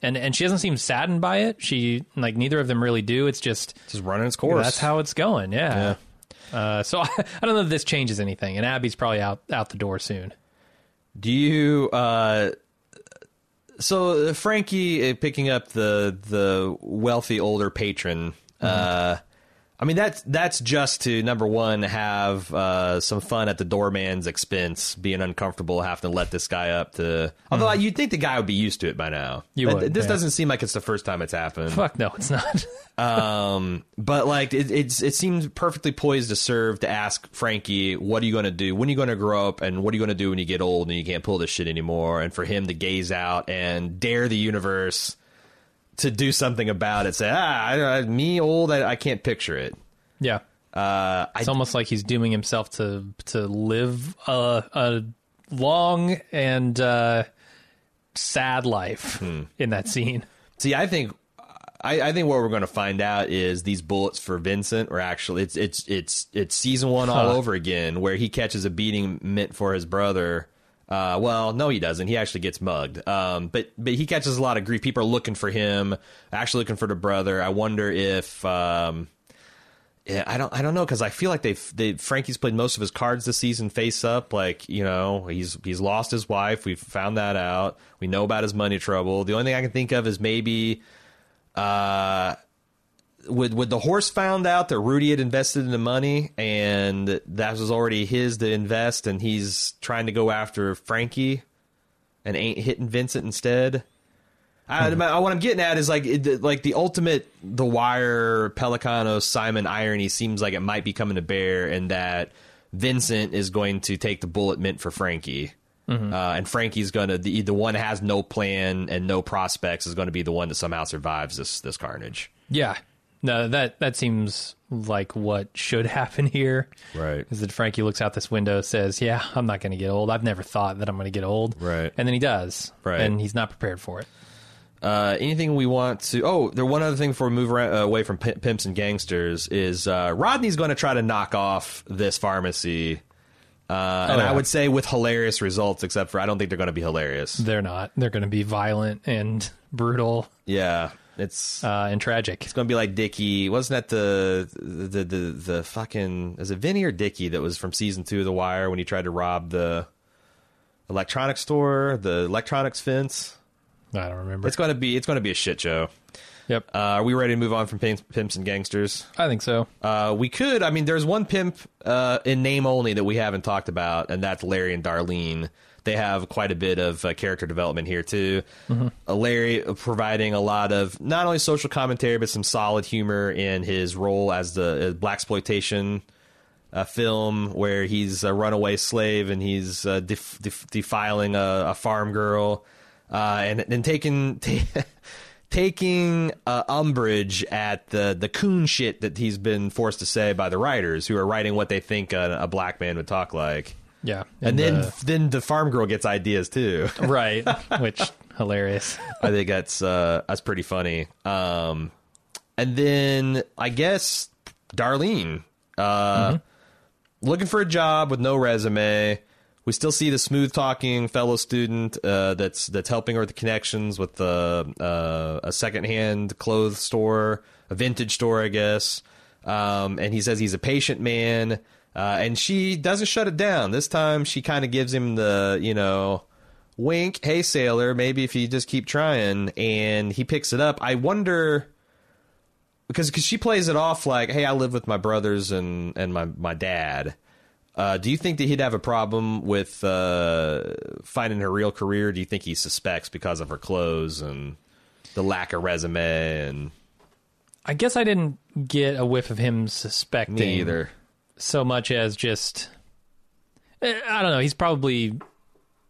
And and she doesn't seem saddened by it. She, like, neither of them really do. It's just... Just running its course. That's how it's going, yeah. yeah. Uh, so I, I don't know if this changes anything. And Abby's probably out, out the door soon. Do you... Uh, so Frankie picking up the the wealthy older patron... Mm-hmm. Uh, I mean, that's that's just to, number one, have uh, some fun at the doorman's expense, being uncomfortable, having to let this guy up to... Although mm. you'd think the guy would be used to it by now. You that, would, This yeah. doesn't seem like it's the first time it's happened. Fuck no, it's not. um, But, like, it, it's, it seems perfectly poised to serve to ask Frankie, what are you going to do? When are you going to grow up? And what are you going to do when you get old and you can't pull this shit anymore? And for him to gaze out and dare the universe... to do something about it, say, ah, I, I, me old, I, I can't picture it. Yeah. Uh, it's I, almost like he's dooming himself to to live a, a long and uh, sad life hmm. in that scene. See, I think I, I think what we're going to find out is these bullets for Vincent are actually, it's, it's, it's, it's season one huh. all over again, where he catches a beating meant for his brother. Uh, well, no, he doesn't. He actually gets mugged. Um, but but he catches a lot of grief. People are looking for him, actually looking for the brother. I wonder if um, yeah, I don't I don't know because I feel like they they Frankie's played most of his cards this season face up. Like, you know, he's he's lost his wife. We've found that out. We know about his money trouble. The only thing I can think of is maybe uh, would would the horse found out that Rudy had invested in the money and that was already his to invest and he's trying to go after Frankie and ain't hitting Vincent instead. Mm-hmm. I, what I'm getting at is like it, like the ultimate The Wire, Pelicano, Simon irony seems like it might be coming to bear and that Vincent is going to take the bullet meant for Frankie Mm-hmm. Uh, and Frankie's going to, the, the one has no plan and no prospects is going to be the one that somehow survives this, this carnage. Yeah. No, that, that seems like what should happen here. Right. Is that Frankie looks out this window, says, yeah, I'm not going to get old. I've never thought that I'm going to get old. Right. And then he does. Right. And he's not prepared for it. Uh, anything we want to... Oh, there one other thing before we move around, uh, away from p- pimps and gangsters is uh, Rodney's going to try to knock off this pharmacy. Uh, oh, and yeah. I would say with hilarious results, except for I don't think they're going to be hilarious. They're not. They're going to be violent and brutal. Yeah. It's uh, and tragic. It's going to be like Dickie. Wasn't that the the, the, the, the fucking... Is it Vinny or Dickie that was from season two of The Wire when he tried to rob the electronics store, the electronics fence? I don't remember. It's going to be it's going to be a shit show. Yep. Uh, are we ready to move on from pimps, pimps and gangsters? I think so. Uh, we could. I mean, there's one pimp uh, in name only that we haven't talked about, and that's Larry and Darlene. They have quite a bit of uh, character development here, too. Mm-hmm. Uh, Larry providing a lot of not only social commentary, but some solid humor in his role as the blaxploitation uh, film where he's a runaway slave and he's uh, def- def- defiling a, a farm girl. Uh, and and taking t- taking uh, umbrage at the, the coon shit that he's been forced to say by the writers who are writing what they think a, a black man would talk like. Yeah, and, and then the, then the farm girl gets ideas too, right? Which hilarious. I think that's uh, that's pretty funny. Um, and then I guess Darlene uh, mm-hmm. looking for a job with no resume. We still see the smooth-talking fellow student uh, that's that's helping her with the connections with the, uh, a second-hand clothes store, a vintage store, I guess. Um, and he says he's a patient man, uh, and she doesn't shut it down. This time she kind of gives him the, you know, wink, hey, sailor, maybe if you just keep trying. And he picks it up. I wonder... Because cause she plays it off like, hey, I live with my brothers and, and my, my dad. Uh, do you think that he'd have a problem with uh, finding her real career? Do you think he suspects because of her clothes and the lack of resume? And I guess I didn't get a whiff of him suspecting me either, so much as just, I don't know. He's probably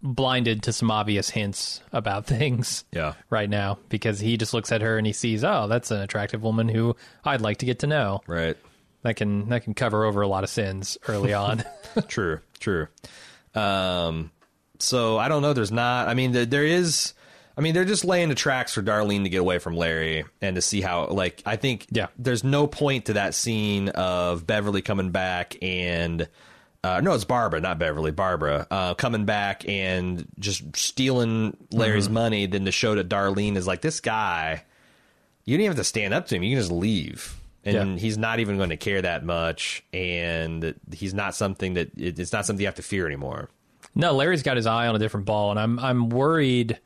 blinded to some obvious hints about things yeah. right now because he just looks at her and he sees, oh, that's an attractive woman who I'd like to get to know. Right. That can that can cover over a lot of sins early on. True, true. Um, so I don't know. There's not. I mean, there, there is. I mean, they're just laying the tracks for Darlene to get away from Larry and to see how. Like, I think yeah. there's no point to that scene of Beverly coming back and uh, no, it's Barbara, not Beverly. Barbara uh, coming back and just stealing Larry's mm-hmm. money. Than to show that Darlene is like this guy. You don't even have to stand up to him. You can just leave. And yeah. he's not even going to care that much, and he's not something that it's not something you have to fear anymore. No, Larry's got his eye on a different ball, and I'm I'm worried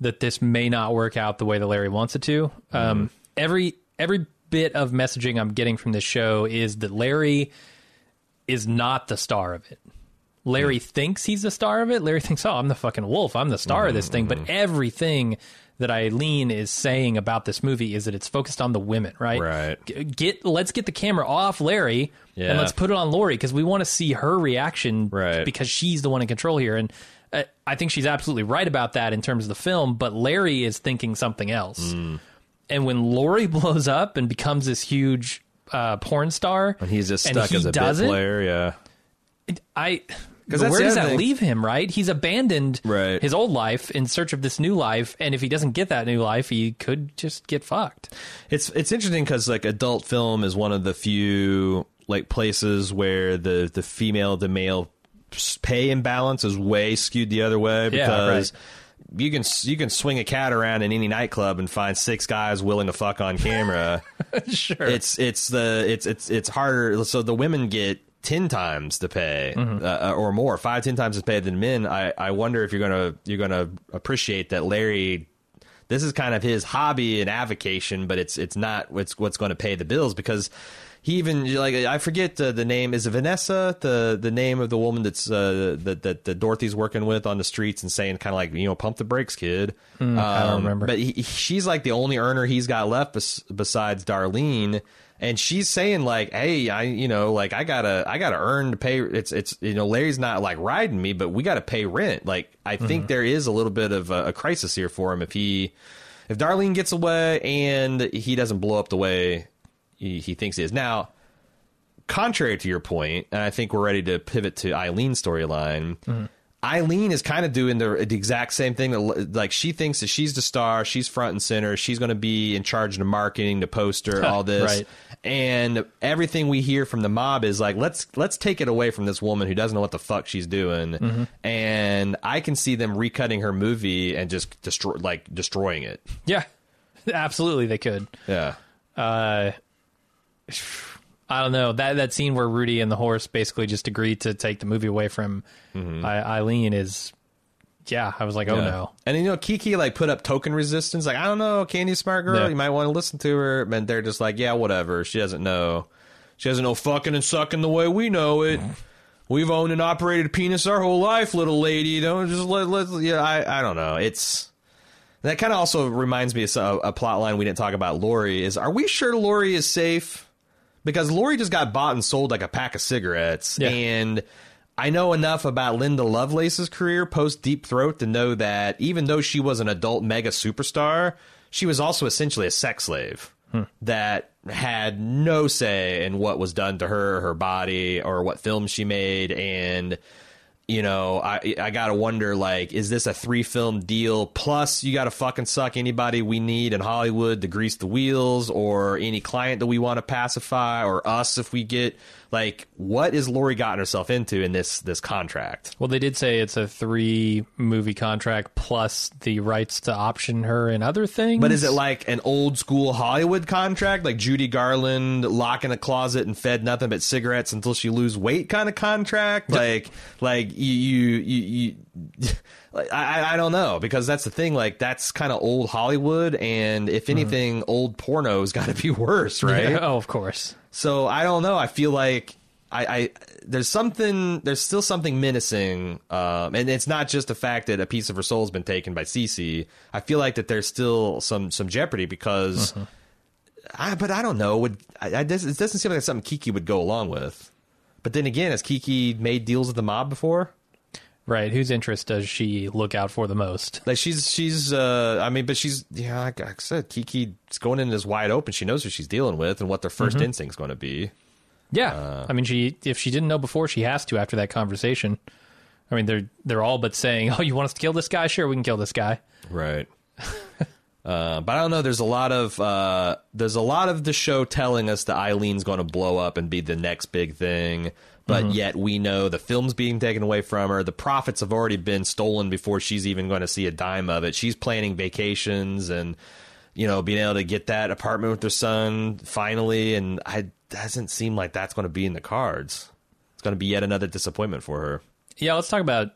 that this may not work out the way that Larry wants it to. Mm-hmm. Um, every every bit of messaging I'm getting from this show is that Larry is not the star of it. Larry mm-hmm. thinks he's the star of it. Larry thinks, oh, I'm the fucking wolf. I'm the star mm-hmm, of this thing. Mm-hmm. But everything that Eileen is saying about this movie is that it's focused on the women, right? Right. G- get, let's get the camera off Larry yeah. and let's put it on Lori because we want to see her reaction right. because she's the one in control here. And uh, I think she's absolutely right about that in terms of the film, but Larry is thinking something else. Mm. And when Lori blows up and becomes this huge uh, porn star... And he's just stuck as a bit player, yeah. It, I... But where does that leave him, right? He's abandoned right. his old life in search of this new life, and if he doesn't get that new life, he could just get fucked. It's it's interesting because like adult film is one of the few like places where the, the female to male pay imbalance is way skewed the other way because yeah, right. you can you can swing a cat around in any nightclub and find six guys willing to fuck on camera. Sure, it's it's the it's it's it's harder. So the women get ten times the pay mm-hmm. uh, or more, five, ten times the pay than men. I, I wonder if you're going to you're going to appreciate that Larry, this is kind of his hobby and avocation, but it's it's not what's what's going to pay the bills because he even like I forget the, the name is it Vanessa, the the name of the woman that's uh, that, that that Dorothy's working with on the streets and saying kind of like, you know, pump the brakes, kid. Mm, um, I don't remember. But he, she's like the only earner he's got left bes- besides Darlene. And she's saying like, hey, I, you know, like I gotta, I gotta earn to pay. It's, it's, you know, Larry's not like riding me, but we gotta pay rent. Like, I mm-hmm. think there is a little bit of a, a crisis here for him if he, if Darlene gets away and he doesn't blow up the way he, he thinks he is. Now, contrary to your point, and I think we're ready to pivot to Eileen's storyline. Mm-hmm. Eileen is kind of doing the, the exact same thing. That, like, she thinks that she's the star, she's front and center, she's going to be in charge of the marketing, the poster, all this, right. And everything we hear from the mob is like, let's let's take it away from this woman who doesn't know what the fuck she's doing. Mm-hmm. And I can see them recutting her movie and just destroy, like destroying it. Yeah, absolutely, they could. Yeah, uh, I don't know. That that scene where Rudy and the horse basically just agreed to take the movie away from mm-hmm. Eileen is, yeah, I was like, oh, yeah. no. And, you know, Kiki, like, put up token resistance. Like, I don't know, Candy's smart girl. Yeah. You might want to listen to her. And they're just like, yeah, whatever. She doesn't know. She doesn't know fucking and sucking the way we know it. Mm-hmm. We've owned and operated a penis our whole life, little lady. Don't just let, let yeah, I, I don't know. It's... That kind of also reminds me of a, a plot line we didn't talk about, Lori, is, are we sure Lori is safe? Because Lori just got bought and sold like a pack of cigarettes. Yeah. And I know enough about Linda Lovelace's career post Deep Throat to know that even though she was an adult mega superstar, she was also essentially a sex slave hmm. that had no say in what was done to her, her body, or what films she made. And, you know, I, I got to wonder, like, is this a three film deal? Plus, you got to fucking suck anybody we need in Hollywood to grease the wheels, or any client that we want to pacify, or us if we get, like, what has Lori gotten herself into in this this contract? Well, they did say it's a three movie contract plus the rights to option her and other things. But is it like an old school Hollywood contract, like Judy Garland locked in a closet and fed nothing but cigarettes until she lose weight kind of contract? Like, like. You, you, you, you I, I don't know, because that's the thing. Like, that's kind of old Hollywood, and if anything, mm. old porno's got to be worse, right? Yeah, oh, of course. So I don't know. I feel like I, I there's something, there's still something menacing, um, and it's not just the fact that a piece of her soul's been taken by Cece. I feel like that there's still some some jeopardy because, mm-hmm. I, but I don't know. Would I, I, it doesn't seem like something Kiki would go along with. But then again, has Kiki made deals with the mob before? Right. Whose interest does she look out for the most? Like, she's, she's, uh, I mean, but she's, yeah, like I said, Kiki's going in as wide open. She knows who she's dealing with and what their first mm-hmm. instinct's going to be. Yeah. Uh, I mean, she, if she didn't know before, she has to after that conversation. I mean, they're, they're all but saying, oh, you want us to kill this guy? Sure, we can kill this guy. Right. Uh, but I don't know. There's a lot of uh, there's a lot of the show telling us that Eileen's going to blow up and be the next big thing. But mm-hmm. yet we know the film's being taken away from her. The profits have already been stolen before she's even going to see a dime of it. She's planning vacations and, you know, being able to get that apartment with her son finally. And it doesn't seem like that's going to be in the cards. It's going to be yet another disappointment for her. Yeah, let's talk about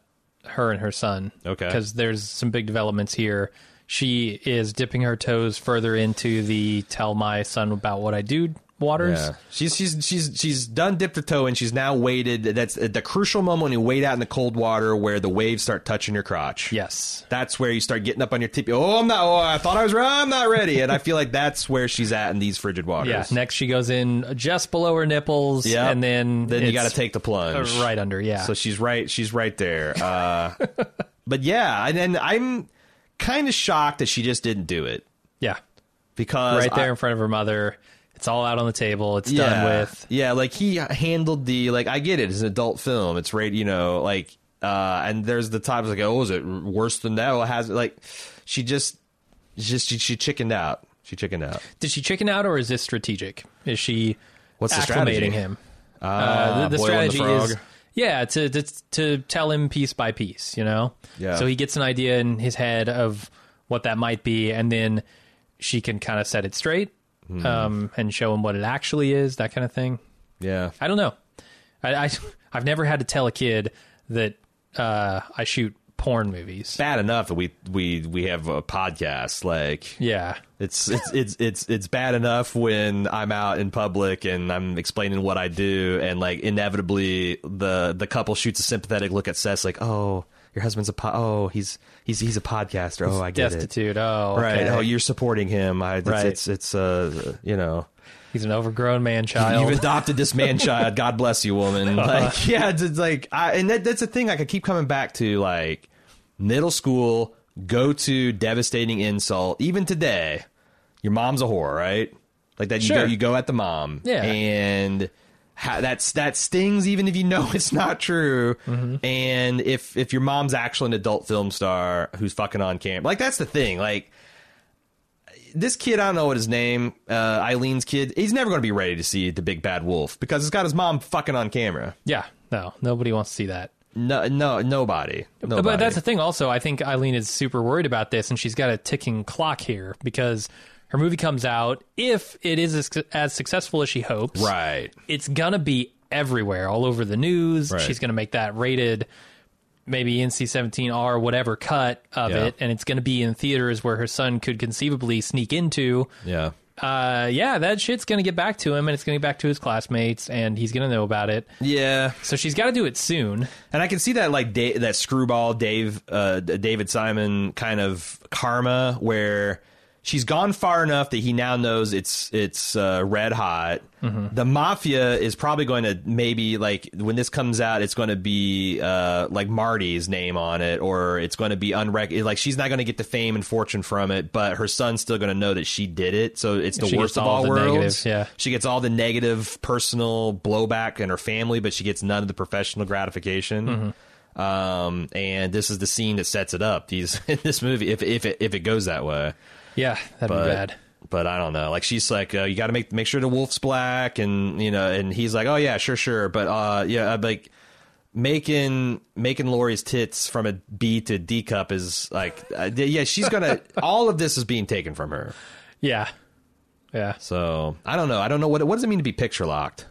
her and her son. Okay, because there's some big developments here. She is dipping her toes further into the tell my son about what I do waters. Yeah. She's she's she's she's done dipped her toe and she's now waded. That's the crucial moment when you wade out in the cold water where the waves start touching your crotch. Yes. That's where you start getting up on your tippy. Oh, I'm not. Oh, I thought I was right. I'm not ready. And I feel like that's where she's at in these frigid waters. Yeah. Next, she goes in just below her nipples. Yeah. And then then you got to take the plunge right under. Yeah. So she's right. She's right there. Uh, but yeah, and then I'm. kind of shocked that she just didn't do it. Yeah. Because right there I, in front of her mother, it's all out on the table. It's yeah, done with. Yeah. Like, he handled the, like, I get it. It's an adult film. It's right. You know, like, uh, and there's the times like, oh, is it worse than that? Or has it like, she just, just, she, she chickened out. She chickened out. Did she chicken out or is this strategic? Is she what's the strategy? Him? Uh, uh, the, the strategy the is. Yeah, to, to to tell him piece by piece, you know? Yeah. So he gets an idea in his head of what that might be, and then she can kind of set it straight mm. um, and show him what it actually is, that kind of thing. Yeah. I don't know. I, I, I've never had to tell a kid that uh, I shoot porn movies. Bad enough that we we we have a podcast. Like, yeah, it's it's it's it's it's bad enough when I'm out in public and I'm explaining what I do, and like inevitably the the couple shoots a sympathetic look at Seth, like, oh, your husband's a po- oh he's he's he's a podcaster. Oh, I get destitute. It. Oh, okay. Right. Oh, you're supporting him. I it's, right. It's it's uh you know. He's an overgrown man-child. You've adopted this man-child. God bless you, woman. Like, yeah, it's like, I, and that, that's the thing. Like, I keep coming back to, like, middle school, go-to devastating insult. Even today, your mom's a whore, right? Like, that you, sure. go, you go at the mom. Yeah. And how, that's, that stings even if you know it's not true. Mm-hmm. And if, if your mom's actually an adult film star who's fucking on camera. Like, that's the thing. Like... This kid, I don't know what his name, uh, Eileen's kid, he's never going to be ready to see The Big Bad Wolf because it's got his mom fucking on camera. Yeah, no, nobody wants to see that. No, no, nobody. nobody. But that's the thing also, I think Eileen is super worried about this, and she's got a ticking clock here because her movie comes out, if it is as, as successful as she hopes, right? It's going to be everywhere, all over the news. Right. She's going to make that rated... maybe N C seventeen R, whatever cut of yeah. it, and it's going to be in theaters where her son could conceivably sneak into. Yeah. Uh, yeah, that shit's going to get back to him, and it's going to get back to his classmates, and he's going to know about it. Yeah. So she's got to do it soon. And I can see that, like, da- that screwball Dave, uh, David Simon kind of karma where... She's gone far enough that he now knows it's it's uh, red hot. Mm-hmm. The mafia is probably going to maybe, like, when this comes out, it's going to be, uh, like, Marty's name on it, or it's going to be unrec- like, she's not going to get the fame and fortune from it, but her son's still going to know that she did it, so it's the she worst of all, all worlds. Yeah. She gets all the negative personal blowback in her family, but she gets none of the professional gratification. Mm-hmm. Um, and this is the scene that sets it up. These in this movie, if if it, if it goes that way. Yeah, that'd but, be bad. But I don't know. Like, she's like, uh, you got to make make sure the wolf's black, and you know, and he's like, oh yeah, sure, sure. But uh, yeah, like making making Lori's tits from a B to D cup is like, uh, yeah, she's gonna. All of this is being taken from her. Yeah, yeah. So I don't know. I don't know what what does it mean to be picture locked.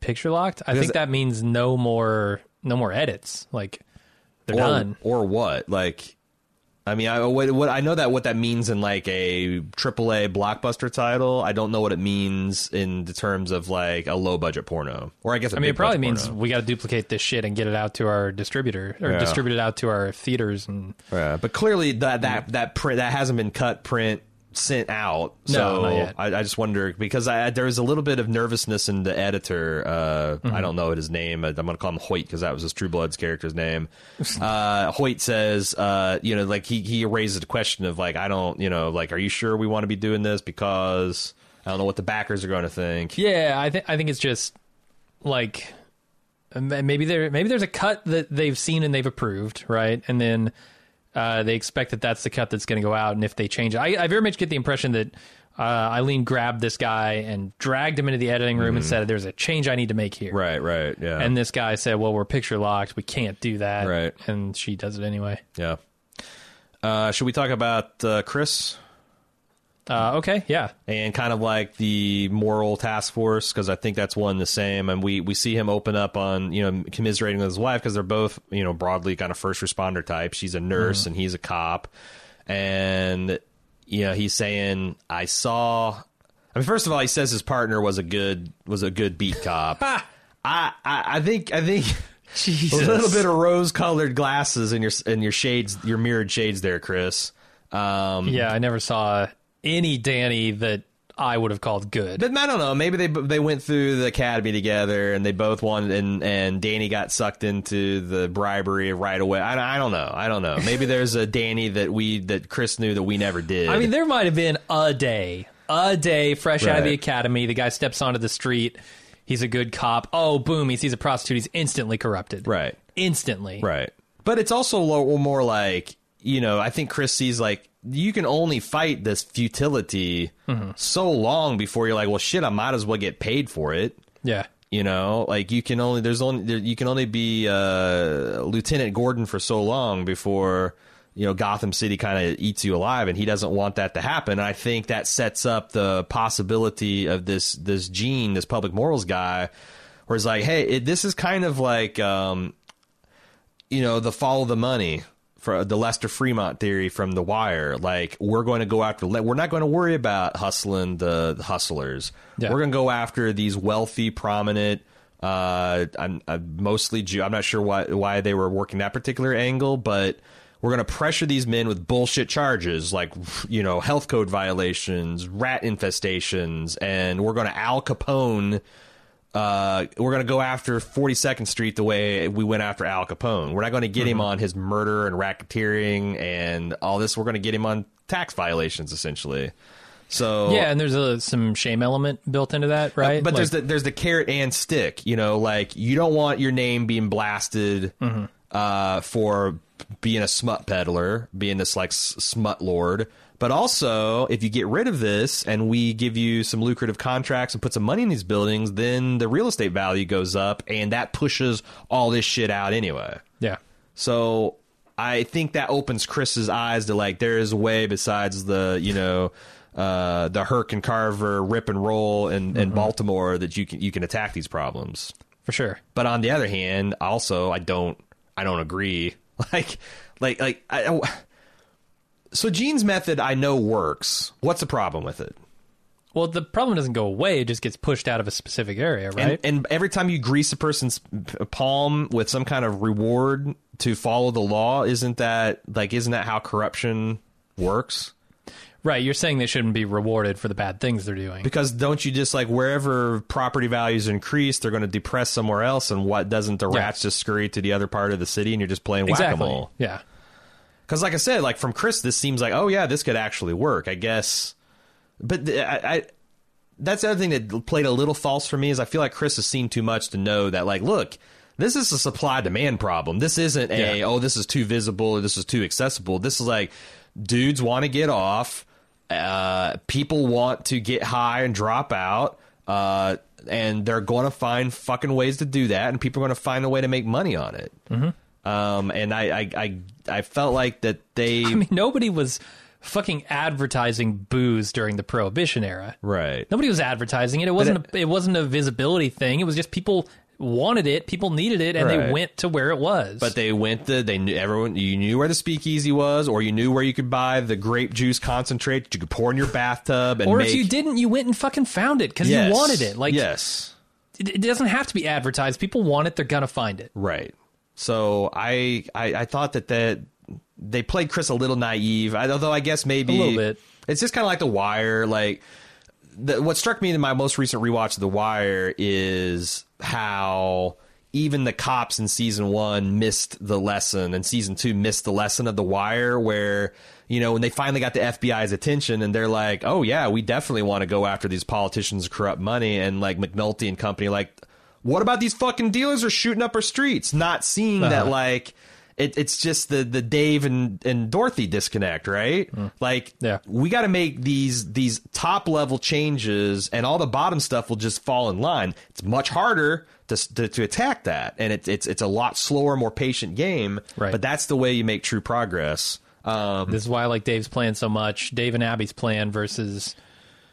Picture locked. I because think that means no more no more edits. Like they're or, done. Or what? Like. I mean, I what, what I know that what that means in like a triple A blockbuster title. I don't know what it means in the terms of like a low budget porno, or I guess a I mean it probably means porno. We got to duplicate this shit and get it out to our distributor or yeah. distribute it out to our theaters and. Yeah, but clearly that that that print that hasn't been cut, print sent out. So no, not yet. I, I just wonder because I, there was a little bit of nervousness in the editor. Uh, mm-hmm. I don't know his name. I'm going to call him Hoyt because that was his True Blood's character's name. Uh, Hoyt says, uh, you know, like he, he raises the question of like, I don't, you know, like, are you sure we want to be doing this? Because I don't know what the backers are going to think. Yeah, I think I think it's just like maybe there maybe there's a cut that they've seen and they've approved. Right. And then. Uh, they expect that that's the cut that's going to go out, and if they change it, I, I very much get the impression that uh, Eileen grabbed this guy and dragged him into the editing room mm. and said, "There's a change I need to make here." Right, right, yeah. And this guy said, "Well, we're picture locked. We can't do that." Right, and she does it anyway. Yeah. Uh, should we talk about uh, Chris? Uh, okay, yeah, and kind of like the moral task force because I think that's one the same, and we we see him open up on you know commiserating with his wife because they're both you know broadly kind of first responder type. She's a nurse mm. and he's a cop, and you know he's saying I saw. I mean, first of all, he says his partner was a good was a good beat cop. I, I I think I think. Jesus. A little bit of rose colored glasses in your in your shades your mirrored shades there, Chris. Um, yeah, I never saw. Any Danny that I would have called good. But I don't know. Maybe they they went through the academy together and they both wanted and, and Danny got sucked into the bribery right away. I, I don't know. I don't know. Maybe there's a Danny that we that Chris knew that we never did. I mean, there might have been a day, a day fresh right. out of the academy. The guy steps onto the street. He's a good cop. Oh, boom. He sees a prostitute. He's instantly corrupted. Right. Instantly. Right. But it's also more like, you know, I think Chris sees like, you can only fight this futility mm-hmm. so long before you're like, well, shit, I might as well get paid for it. Yeah. You know, like you can only there's only there, you can only be uh, Lieutenant Gordon for so long before, you know, Gotham City kind of eats you alive. And he doesn't want that to happen. And I think that sets up the possibility of this this Gene, this public morals guy, where it's like, hey, it, this is kind of like um you know, the follow the money for the Lester Fremont theory from The Wire. Like, we're going to go after, we're not going to worry about hustling the, the hustlers. Yeah. We're going to go after these wealthy, prominent, uh, I'm, I'm mostly Jew. I'm not sure why, why they were working that particular angle, but we're going to pressure these men with bullshit charges like, you know, health code violations, rat infestations, and we're going to Al Capone. Uh, we're going to go after forty-second Street the way we went after Al Capone. We're not going to get mm-hmm. him on his murder and racketeering and all this. We're going to get him on tax violations, essentially. So yeah, and there's a, some shame element built into that, right? But like, there's the, there's the carrot and stick. You know, like, you don't want your name being blasted mm-hmm. uh, for being a smut peddler, being this like s- smut lord. But also, if you get rid of this and we give you some lucrative contracts and put some money in these buildings, then the real estate value goes up, and that pushes all this shit out anyway. Yeah. So I think that opens Chris's eyes to, like, there is a way besides the, you know, uh, the Herc and Carver rip and roll in, mm-hmm. in Baltimore that you can you can attack these problems. For sure. But on the other hand, also, I don't I don't agree. Like, like, like, I... I So Gene's method, I know, works. What's the problem with it? Well, the problem doesn't go away. It just gets pushed out of a specific area, right? And, and every time you grease a person's palm with some kind of reward to follow the law, isn't that like isn't that how corruption works? Right. You're saying they shouldn't be rewarded for the bad things they're doing. Because don't you just, like, wherever property values increase, they're going to depress somewhere else, and what doesn't the yeah. rats just scurry to the other part of the city, and you're just playing whack-a-mole? Exactly. Yeah. Because, like I said, like, from Chris, this seems like, oh, yeah, this could actually work, I guess. But th- I, I, that's the other thing that played a little false for me, is I feel like Chris has seen too much to know that, like, look, this is a supply-demand problem. This isn't a, yeah. oh, this is too visible or this is too accessible. This is like, dudes want to get off. Uh, people want to get high and drop out. Uh, and they're going to find fucking ways to do that. And people are going to find a way to make money on it. Mm-hmm. Um, and I, I, I, I felt like that they... I mean, nobody was fucking advertising booze during the Prohibition era. Right. Nobody was advertising it. It wasn't, it, a, it wasn't a visibility thing. It was just people wanted it, people needed it, and right. they went to where it was. But they went to, they knew everyone, you knew where the speakeasy was, or you knew where you could buy the grape juice concentrate that you could pour in your bathtub and Or make... if you didn't, you went and fucking found it because yes. you wanted it. Like, yes. It, it doesn't have to be advertised. People want it, they're going to find it. Right. So I, I I thought that that they played Chris a little naive, I, although I guess maybe a little bit. It's just kind of like The Wire. Like, the, what struck me in my most recent rewatch of The Wire is how even the cops in season one missed the lesson, and season two missed the lesson of The Wire, where, you know, when they finally got the F B I's attention and they're like, oh, yeah, we definitely want to go after these politicians who corrupt money, and like McNulty and company, like, what about these fucking dealers are shooting up our streets? Not seeing uh-huh. that, like, it, it's just the, the Dave and, and Dorothy disconnect, right? Mm. Like, yeah. we got to make these these top level changes, and all the bottom stuff will just fall in line. It's much harder to to, to attack that, and it's it's it's a lot slower, more patient game. Right. But that's the way you make true progress. Um, this is why I like Dave's plan so much. Dave and Abby's plan versus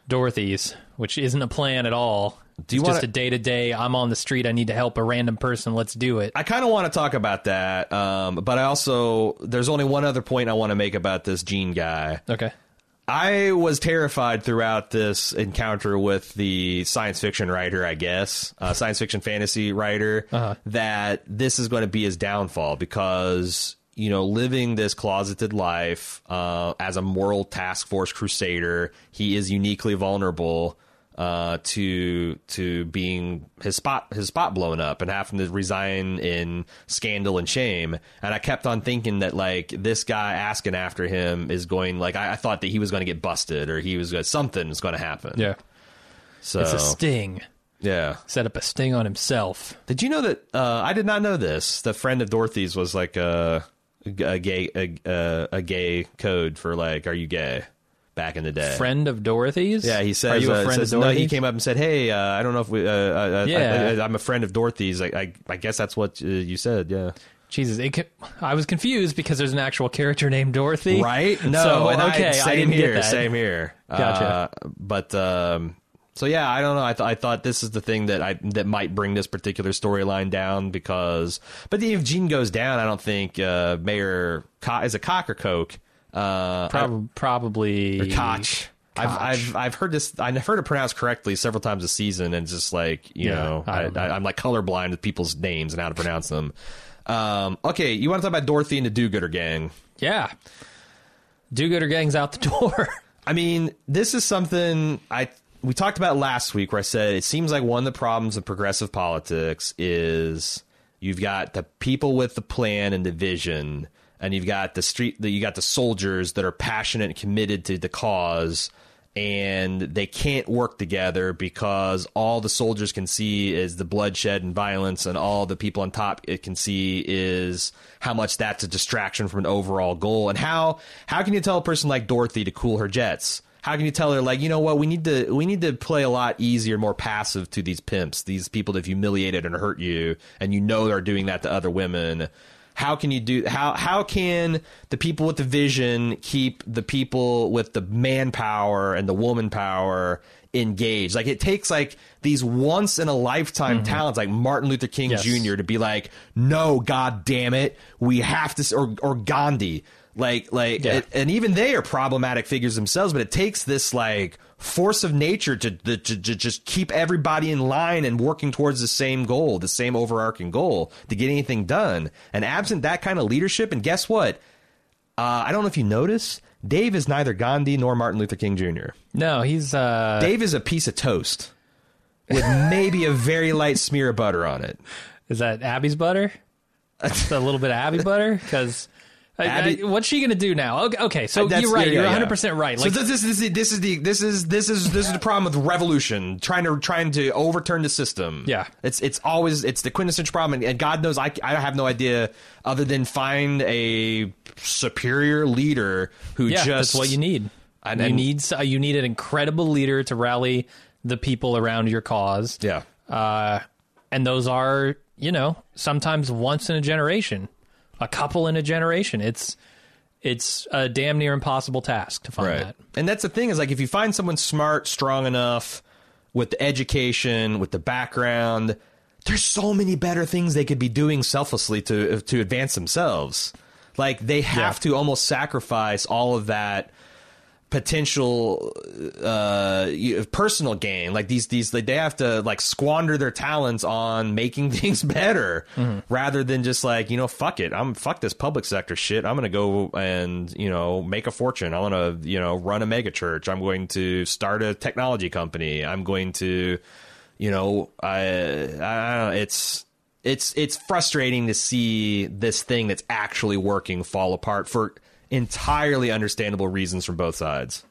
Dorothy's, which isn't a plan at all. Do you it's wanna, just a day-to-day, I'm on the street, I need to help a random person, let's do it. I kind of want to talk about that, um, but I also, there's only one other point I want to make about this Gene guy. Okay. I was terrified throughout this encounter with the science fiction writer, I guess, uh, science fiction fantasy writer, uh-huh. that this is going to be his downfall because, you know, living this closeted life uh, as a moral task force crusader, he is uniquely vulnerable uh to to being his spot his spot blown up and having to resign in scandal and shame. And I kept on thinking that, like, this guy asking after him is going, like, I, I thought that he was going to get busted, or he was gonna, something is going to happen. Yeah. So it's a sting. Yeah. Set up a sting on himself. Did you know that uh I did not know this, the friend of Dorothy's was like a a gay a, a gay code for, like, are you gay? Back in the day. Friend of Dorothy's? Yeah, he says... Are you a friend uh, says, of Dorothy's? No, he came up and said, hey, uh, I don't know if we... Uh, I, yeah. I, I, I'm a friend of Dorothy's. I, I, I guess that's what uh, you said, yeah. Jesus, it can, I was confused because there's an actual character named Dorothy. Right? No, so, and okay, I, same I didn't here, get that. Same here. Gotcha. Uh, but, um, So yeah, I don't know. I th- I thought this is the thing that I that might bring this particular storyline down because, but if Gene goes down, I don't think uh, Mayor Co- is a Cock or Coke. Uh, Pro- probably or Koch. Koch. I've I've I've heard this. I've heard it pronounced correctly several times a season, and just like you yeah, know, I, know. I, I'm like colorblind with people's names and how to pronounce them. Um, okay, you want to talk about Dorothy and the Do-Gooder Gang? Yeah, Do-Gooder Gang's out the door. I mean, this is something I. We talked about last week where I said it seems like one of the problems of progressive politics is you've got the people with the plan and the vision, and you've got the street that you got the soldiers that are passionate and committed to the cause, and they can't work together because all the soldiers can see is the bloodshed and violence, and all the people on top it can see is how much that's a distraction from an overall goal. And how how can you tell a person like Dorothy to cool her jets? How can you tell her, like, you know what, we need to we need to play a lot easier, more passive to these pimps, these people that have humiliated and hurt you, and you know they're doing that to other women. How can you do how how can the people with the vision keep the people with the manpower and the woman power engaged? Like, it takes like these once in a lifetime mm-hmm. talents like Martin Luther King yes. Junior to be like, no, God damn it, we have to, or or Gandhi. Like, like, yeah. it, and even they are problematic figures themselves, but it takes this, like, force of nature to, to, to just keep everybody in line and working towards the same goal, the same overarching goal, to get anything done. And absent that kind of leadership, and guess what? Uh, I don't know if you notice, Dave is neither Gandhi nor Martin Luther King Junior No, he's... Uh... Dave is a piece of toast with maybe a very light smear of butter on it. Is that Abby's butter? Just a little bit of Abby butter? Because... Abby, I, I, what's she gonna do now? Okay, okay so you're right. Yeah, you're one hundred percent yeah. right. Like, so this, this is this is the this is this is this is the problem with revolution. Trying to trying to overturn the system. Yeah, it's it's always it's the quintessential problem. And, and God knows, I I have no idea other than find a superior leader who yeah, just that's what you need. And, you and, need you need an incredible leader to rally the people around your cause. Yeah, uh, and those are you know sometimes once in a generation. A couple in a generation. It's it's a damn near impossible task to find right. that. And that's the thing is, like, if you find someone smart, strong enough, with the education, with the background, there's so many better things they could be doing selflessly to to advance themselves. Like, they have yeah. to almost sacrifice all of that potential uh personal gain. Like, these these like, they have to like squander their talents on making things better mm-hmm. rather than just like you know fuck it I'm fuck this public sector shit, I'm gonna go and you know make a fortune, I'm gonna you know run a mega church, I'm going to start a technology company, I'm going to you know I I don't know it's it's it's frustrating to see this thing that's actually working fall apart for entirely understandable reasons from both sides.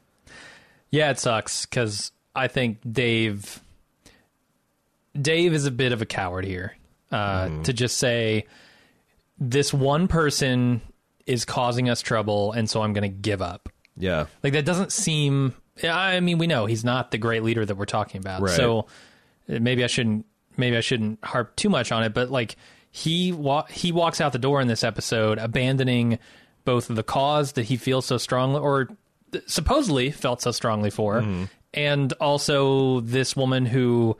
Yeah, it sucks because I think Dave Dave is a bit of a coward here uh, mm. to just say this one person is causing us trouble and so I'm going to give up. Yeah. Like, that doesn't seem... I mean, we know he's not the great leader that we're talking about. Right. So maybe I shouldn't maybe I shouldn't harp too much on it, but like he wa- he walks out the door in this episode abandoning both the cause that he feels so strongly, or supposedly felt so strongly for, mm. and also this woman who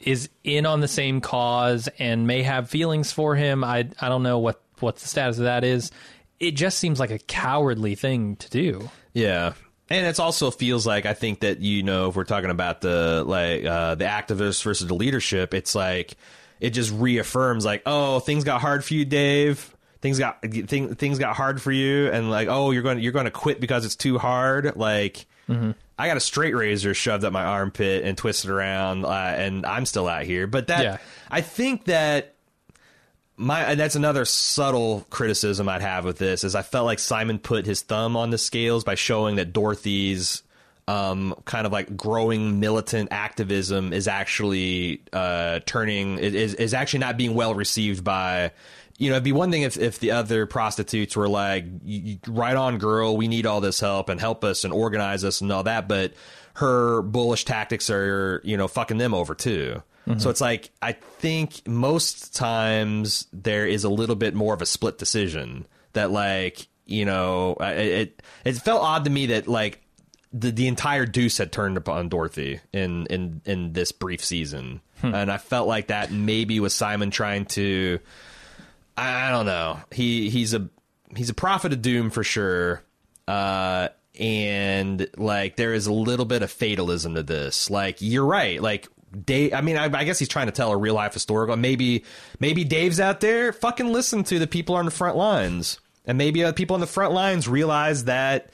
is in on the same cause and may have feelings for him. I I don't know what, what the status of that is. It just seems like a cowardly thing to do. Yeah. And it also feels like, I think that, you know, if we're talking about the, like, uh, the activists versus the leadership, it's like, it just reaffirms like, oh, things got hard for you, Dave. Things got thing, things got hard for you, and like, oh, you're going you're going to quit because it's too hard. Like, mm-hmm. I got a straight razor shoved up my armpit and twisted around, uh, and I'm still out here. But that yeah. I think that my that's another subtle criticism I'd have with this is I felt like Simon put his thumb on the scales by showing that Dorothy's um, kind of like growing militant activism is actually uh, turning is is actually not being well received by. You know, it'd be one thing if, if the other prostitutes were like, right on, girl, we need all this help and help us and organize us and all that. But her bullish tactics are, you know, fucking them over, too. Mm-hmm. So it's like, I think most times there is a little bit more of a split decision that, like, you know, it it, it felt odd to me that, like, the the entire Deuce had turned upon Dorothy in in in this brief season, hmm. and I felt like that maybe was Simon trying to, I don't know, he he's a he's a prophet of doom for sure, uh, and like there is a little bit of fatalism to this. Like you're right, like. Dave, I mean, I, I guess he's trying to tell a real life historical. Maybe, maybe Dave's out there. Fucking listen to the people on the front lines, and maybe uh, people on the front lines realize that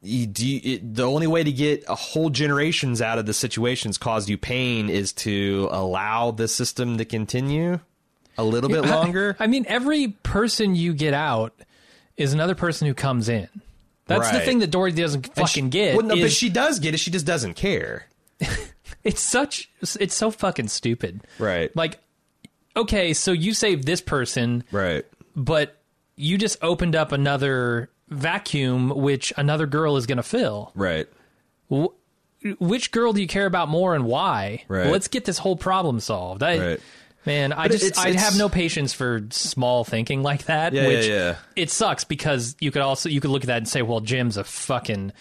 you, do you, it, the only way to get a whole generations out of the situations caused you pain is to allow the system to continue a little yeah, bit longer. I, I mean, every person you get out is another person who comes in. That's right. The thing that Dorothy doesn't and fucking she, get. Well, no, is, but she does get it. She just doesn't care. It's such, it's so fucking stupid. Right. Like, okay, so you saved this person. Right. But you just opened up another vacuum, which another girl is going to fill. Right. Wh- which girl do you care about more and why? Right. Well, let's get this whole problem solved. I, right. Man, but I just, it's, I it's... have no patience for small thinking like that. Yeah, which yeah, yeah. It sucks because you could also, you could look at that and say, well, Jim's a fucking...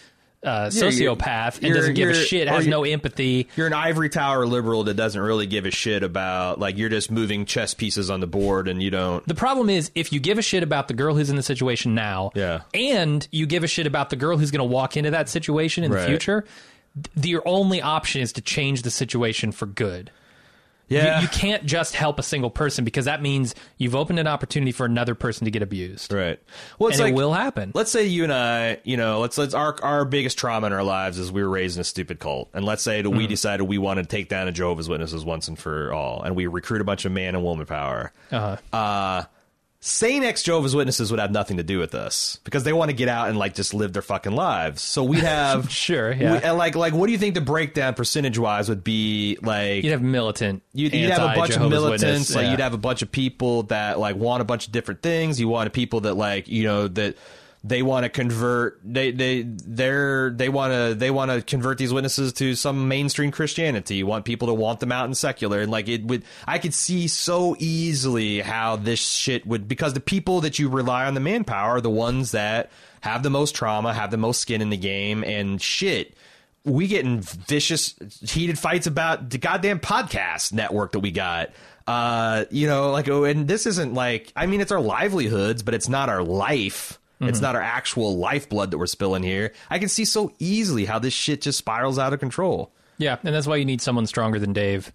Uh, sociopath yeah, you're, and you're, doesn't give a shit, has no empathy. You're an ivory tower liberal that doesn't really give a shit about, like, you're just moving chess pieces on the board and you don't. The problem is if you give a shit about the girl who's in the situation now, yeah. and you give a shit about the girl who's going to walk into that situation in right. the future, th- your only option is to change the situation for good. Yeah. You, you can't just help a single person because that means you've opened an opportunity for another person to get abused. Right. Well, it's and like, it will happen. Let's say you and I, you know, let's let's our our biggest trauma in our lives is we were raised in a stupid cult. And let's say that mm. we decided we wanted to take down a Jehovah's Witnesses once and for all. And we recruit a bunch of man and woman power. Uh-huh. Uh, sane ex-Jehovah's Witnesses would have nothing to do with us because they want to get out and, like, just live their fucking lives. So we have... sure, yeah. We, and like, like, what do you think the breakdown percentage-wise would be, like... You'd have militant. You'd, you'd have a bunch Jehovah's of militants. Witness, like, yeah. You'd have a bunch of people that, like, want a bunch of different things. You want people that, like, you know, that... They want to convert. They they they're they want to they want to convert these witnesses to some mainstream Christianity. You want people to want them out in secular, and like it would. I could see so easily how this shit would, because the people that you rely on the manpower are the ones that have the most trauma, have the most skin in the game, and shit. We get in vicious, heated fights about the goddamn podcast network that we got. Uh, you know, like, oh, and this isn't like. I mean, it's our livelihoods, but it's not our life. It's mm-hmm. not our actual lifeblood that we're spilling here. I can see so easily how this shit just spirals out of control. Yeah, and that's why you need someone stronger than Dave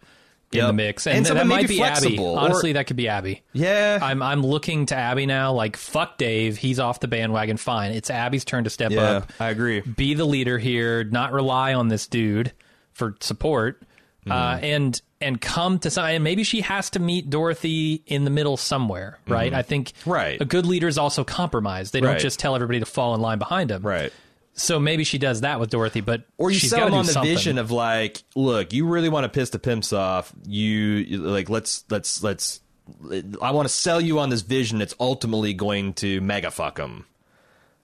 in yep. the mix. And, and that, that might be flexible, Abby. Honestly, or... that could be Abby. Yeah. I'm I'm looking to Abby now, like, fuck Dave. He's off the bandwagon. Fine. It's Abby's turn to step yeah, up. I agree. Be the leader here. Not rely on this dude for support. Mm-hmm. Uh, and and come to some, and maybe she has to meet Dorothy in the middle somewhere, right? Mm-hmm. I think right. a good leader is also compromised. They don't right. just tell everybody to fall in line behind them. Right. So maybe she does that with Dorothy, but or you she's sell them on the something. Vision of like, look, you really want to piss the pimps off. You like let's let's let's. I want to sell you on this vision that's ultimately going to mega fuck them.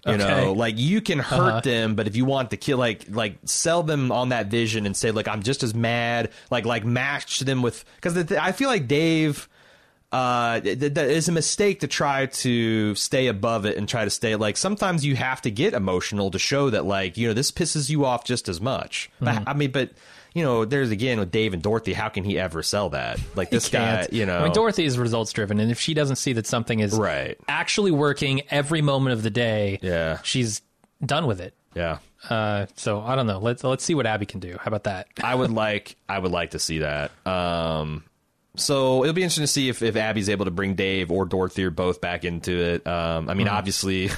You okay. know, like you can hurt uh-huh. them, but if you want to kill, like, like sell them on that vision and say, like, I'm just as mad, like, like match them with, because the th- I feel like Dave, uh, th- th- it's a mistake to try to stay above it and try to stay like, sometimes you have to get emotional to show that, like, you know, this pisses you off just as much. Mm-hmm. I, I mean, but. You know, there's, again, with Dave and Dorothy, how can he ever sell that? Like, this guy, you know. I mean, Dorothy is results-driven, and if she doesn't see that something is right. actually working every moment of the day, yeah. she's done with it. Yeah. Uh, so, I don't know. Let's let's see what Abby can do. How about that? I would like I would like to see that. Um, so, it'll be interesting to see if, if Abby's able to bring Dave or Dorothy or both back into it. Um, I mean, mm-hmm. obviously,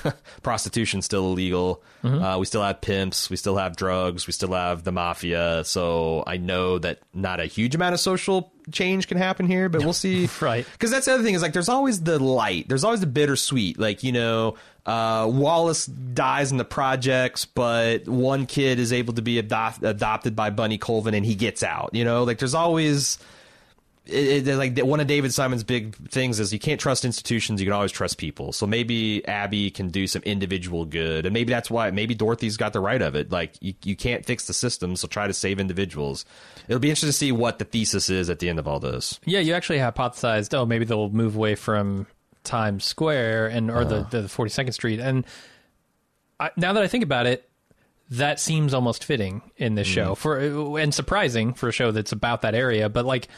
prostitution's still illegal. Mm-hmm. Uh, we still have pimps, we still have drugs, we still have the mafia. So I know that not a huge amount of social change can happen here, but we'll see. Right. Because that's the other thing is like there's always the light. There's always the bittersweet. Like, you know, uh, Wallace dies in the projects, but one kid is able to be adopt- adopted by Bunny Colvin and he gets out. You know, like there's always... It, it, like one of David Simon's big things is you can't trust institutions, you can always trust people. So maybe Abby can do some individual good, and maybe that's why maybe Dorothy's got the right of it. Like you, you can't fix the system, so try to save individuals. It'll be interesting to see what the thesis is at the end of all this. Yeah, you actually hypothesized, oh, maybe they'll move away from Times Square and or uh. the, the forty-second Street. And I, now that I think about it, that seems almost fitting in this mm. show, for and surprising for a show that's about that area. But like,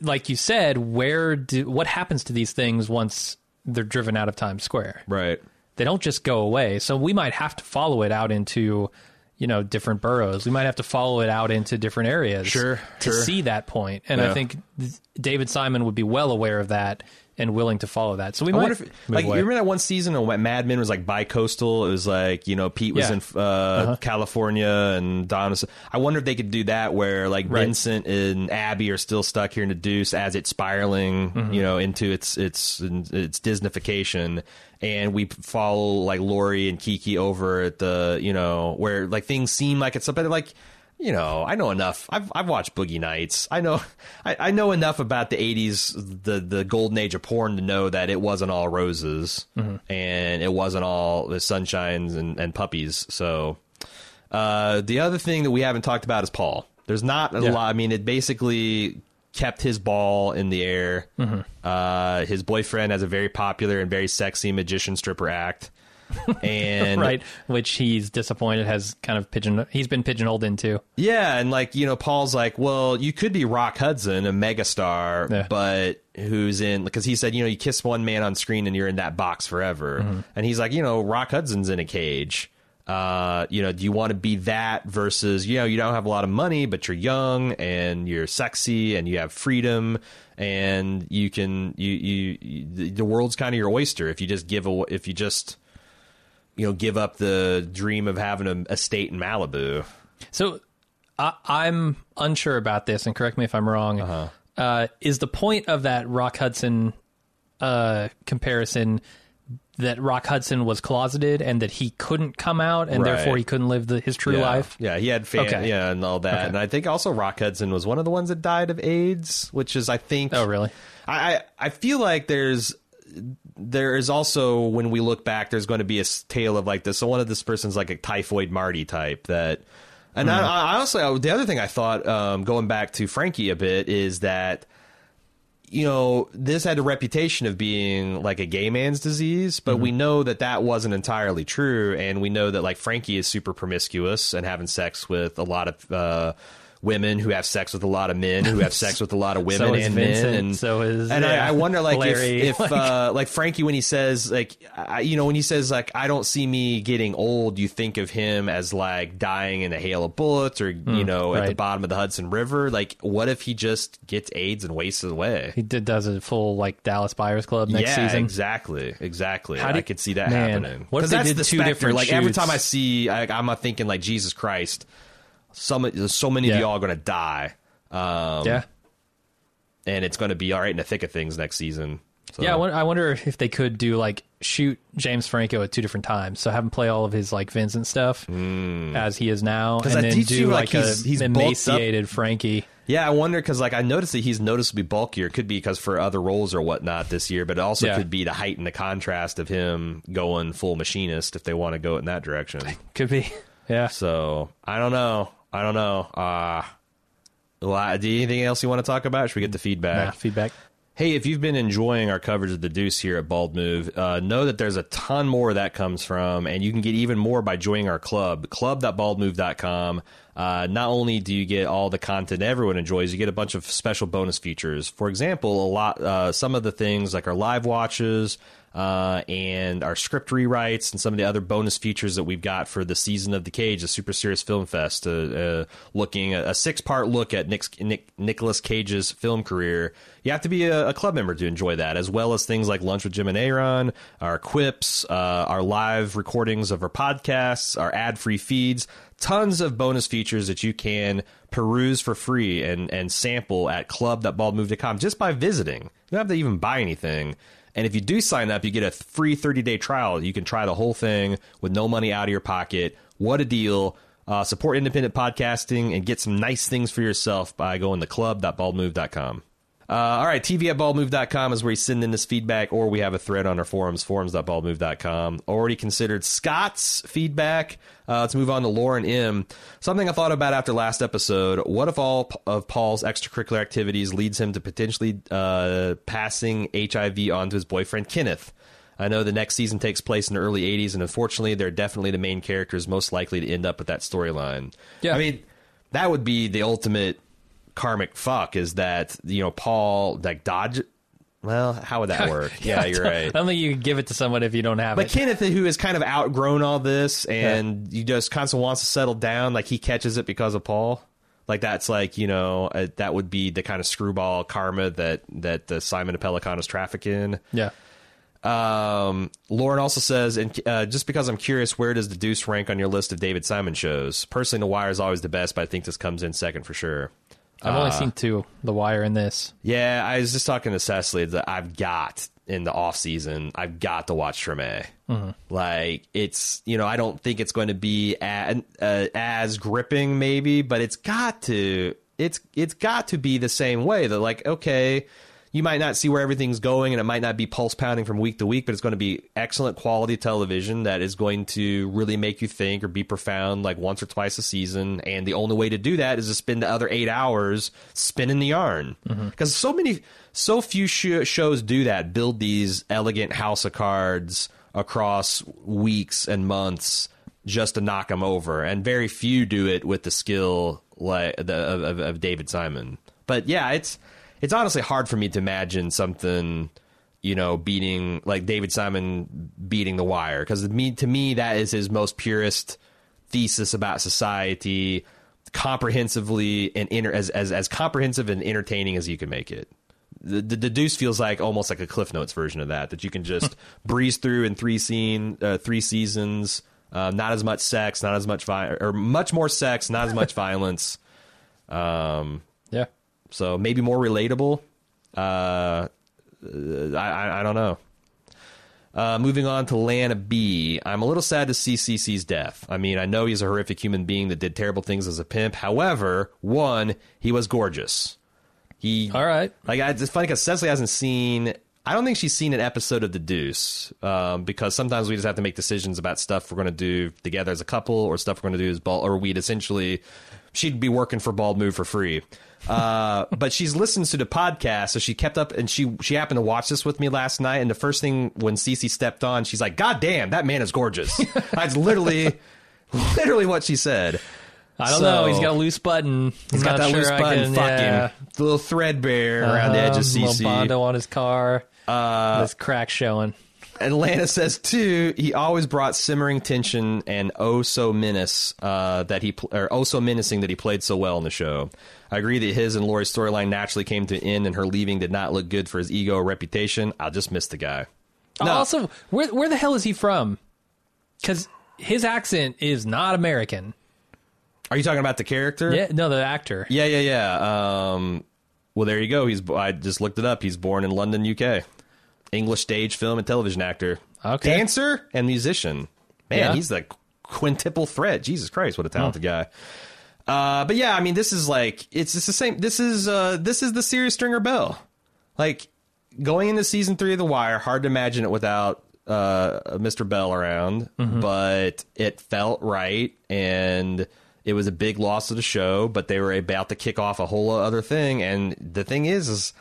like you said, where do what happens to these things once they're driven out of Times Square? Right. They don't just go away. So we might have to follow it out into, you know, different boroughs. We might have to follow it out into different areas sure, to sure. see that point. And yeah. I think David Simon would be well aware of that and willing to follow that. So we I might if, like, you remember that one season when Mad Men was like bi-coastal. It was like, you know, Pete was yeah. in uh, uh-huh. California and Don was, I wonder if they could do that where like right. Vincent and Abby are still stuck here in the Deuce as it's spiraling, mm-hmm. you know, into its, its, its Disneyfication. And we follow like Lori and Kiki over at the, you know, where like things seem like it's something like, you know, I know enough. I've I've watched Boogie Nights. I know I, I know enough about the eighties, the the golden age of porn to know that it wasn't all roses mm-hmm. and it wasn't all the sunshines and, and puppies. So uh, the other thing that we haven't talked about is Paul. There's not a yeah. lot. I mean, it basically kept his ball in the air. Mm-hmm. Uh, his boyfriend has a very popular and very sexy magician stripper act. And right, which he's disappointed has kind of pigeon he's been pigeonholed into. Yeah, and like, you know, Paul's like, well, you could be Rock Hudson, a megastar, yeah. but who's in, because he said, you know, you kiss one man on screen and you're in that box forever. Mm-hmm. And he's like, you know, Rock Hudson's in a cage. Uh, you know, do you want to be that versus, you know, you don't have a lot of money, but you're young and you're sexy and you have freedom and you can you you, you the world's kind of your oyster if you just give a if you just you know, give up the dream of having an estate in Malibu. So I, I'm unsure about this, and correct me if I'm wrong. Uh-huh. Uh, is the point of that Rock Hudson uh, comparison that Rock Hudson was closeted and that he couldn't come out and right. therefore he couldn't live the, his true yeah. life? Yeah, he had family okay. yeah, and all that. Okay. And I think also Rock Hudson was one of the ones that died of AIDS, which is, I think... Oh, really? I, I, I feel like there's... There is also, when we look back, there's going to be a tale of like this. So one of this person's like a typhoid Marty type that. And mm-hmm. I, I also, the other thing I thought, um, going back to Frankie a bit, is that, you know, this had a reputation of being like a gay man's disease, but mm-hmm. we know that that wasn't entirely true. And we know that like Frankie is super promiscuous and having sex with a lot of, uh, women who have sex with a lot of men who have sex with a lot of women so and Vincent, men and so is and yeah, I, I wonder like Larry, if, if like, uh like Frankie when he says like I, you know when he says like I don't see me getting old, you think of him as like dying in a hail of bullets or mm, you know right. at the bottom of the Hudson River. Like what if he just gets AIDS and wastes away? He did does a full like Dallas Buyers Club next yeah, season. exactly exactly How I did, could see that man, happening because that's the two specter. Different like shoots. Every time I see I, I'm not thinking like Jesus Christ. Some, so many yeah. of y'all are going to die. Um, yeah. And it's going to be all right in the thick of things next season. So. Yeah, I wonder, I wonder if they could do, like, shoot James Franco at two different times. So have him play all of his, like, Vincent stuff mm. as he is now. And I then do, you, like, like he's, a he's emaciated Frankie. Yeah, I wonder, because, like, I noticed that he's noticeably bulkier. It could be because for other roles or whatnot this year, but it also yeah. could be to heighten the contrast of him going full machinist if they want to go in that direction. Could be, yeah. So, I don't know. I don't know. Uh, do you anything else you want to talk about? Should we get the feedback? Nah, feedback. Hey, if you've been enjoying our coverage of The Deuce here at Bald Move, uh, know that there's a ton more that comes from, and you can get even more by joining our club, club dot bald move dot com. Uh, not only do you get all the content everyone enjoys, you get a bunch of special bonus features. For example, a lot, uh, some of the things like our live watches, Uh, and our script rewrites and some of the other bonus features that we've got for the season of The Cage, a super serious film fest, uh, uh, looking a, a six-part look at Nick's, Nick, Nicolas Cage's film career. You have to be a, a club member to enjoy that, as well as things like Lunch with Jim and Aaron, our quips, uh, our live recordings of our podcasts, our ad-free feeds, tons of bonus features that you can peruse for free and, and sample at club dot bald move dot com just by visiting. You don't have to even buy anything. And if you do sign up, you get a free thirty-day trial. You can try the whole thing with no money out of your pocket. What a deal. Uh, support independent podcasting and get some nice things for yourself by going to club dot bald move dot com. Uh, all right, T V at bald move dot com is where you send in this feedback, or we have a thread on our forums, forums dot bald move dot com. Already considered Scott's feedback. Uh, let's move on to Lauren M. Something I thought about after last episode. What if all of Paul's extracurricular activities leads him to potentially uh, passing H I V on to his boyfriend, Kenneth? I know the next season takes place in the early eighties, and unfortunately, they're definitely the main characters most likely to end up with that storyline. Yeah. I mean, that would be the ultimate karmic fuck, is that, you know, Paul, like, dodge... Well, how would that work? yeah, yeah, you're right. I don't think you can give it to someone if you don't have but it. But Kenneth, who has kind of outgrown all this, and yeah. you just constantly wants to settle down, like, he catches it because of Paul. Like, that's like, you know, uh, that would be the kind of screwball karma that, that uh, Simon and Pelican is trafficking. Yeah. Um, Lauren also says, and uh, just because I'm curious, where does The Deuce rank on your list of David Simon shows? Personally, The Wire is always the best, but I think this comes in second for sure. I've only uh, seen two, The Wire and this. Yeah, I was just talking to Cecily that I've got in the off season, I've got to watch Treme. Mm-hmm. Like, it's, you know, I don't think it's going to be as, uh, as gripping maybe, but it's got to, it's it's got to be the same way that, like, okay, you might not see where everything's going, and it might not be pulse pounding from week to week, but it's going to be excellent quality television that is going to really make you think or be profound, like, once or twice a season. And the only way to do that is to spend the other eight hours spinning the yarn, because mm-hmm. so many, so few sh- shows do that, build these elegant house of cards across weeks and months just to knock them over. And very few do it with the skill like the, of, of David Simon. But yeah, it's, It's honestly hard for me to imagine something, you know, beating, like, David Simon beating The Wire, because me, to me, that is his most purest thesis about society, comprehensively and inter- as, as as comprehensive and entertaining as you can make it. The, the, the Deuce feels like almost like a Cliff Notes version of that, that you can just breeze through in three scene, uh, three seasons. Uh, not as much sex, not as much vi- or much more sex, not as much violence. Um, yeah. So maybe more relatable. Uh, I, I don't know. Uh, moving on to Lana B. I'm a little sad to see C C's death. I mean, I know he's a horrific human being that did terrible things as a pimp. However, one, he was gorgeous. He all right. Like, I, it's funny because Cecily hasn't seen. I don't think she's seen an episode of The Deuce, um, because sometimes we just have to make decisions about stuff we're going to do together as a couple, or stuff we're going to do as bald, or we'd essentially, she'd be working for Bald Move for free. Uh, but she's listened to the podcast, so she kept up, and she she happened to watch this with me last night. And the first thing when Cece stepped on, she's like, "God damn, that man is gorgeous." That's literally, literally what she said. I don't so, know. He's got a loose button. He's got that sure loose button. Can, fucking yeah. little threadbare uh, around the edge of Cece. Little Bondo on his car. Uh, this crack showing. Atlanta says, too, he always brought simmering tension and oh so menace uh, that he pl- or oh so menacing that he played so well in the show. I agree that his and Lori's storyline naturally came to an end, and her leaving did not look good for his ego or reputation. I'll just miss the guy. No. Also, where where the hell is he from? Because his accent is not American. Are you talking about the character? Yeah, no, the actor. Yeah, yeah, yeah. Um, well, there you go. He's I just looked it up. He's born in London, U K. English stage, film, and television actor, okay. dancer, and musician. Man, yeah. he's the quintuple threat. Jesus Christ, what a talented hmm. guy. Uh, but yeah, I mean, this is like, it's just the same. This is uh, this is the series Stringer Bell. Like, going into season three of The Wire, hard to imagine it without uh, Mister Bell around, mm-hmm. but it felt right, and it was a big loss of the show, but they were about to kick off a whole other thing, and the thing is, is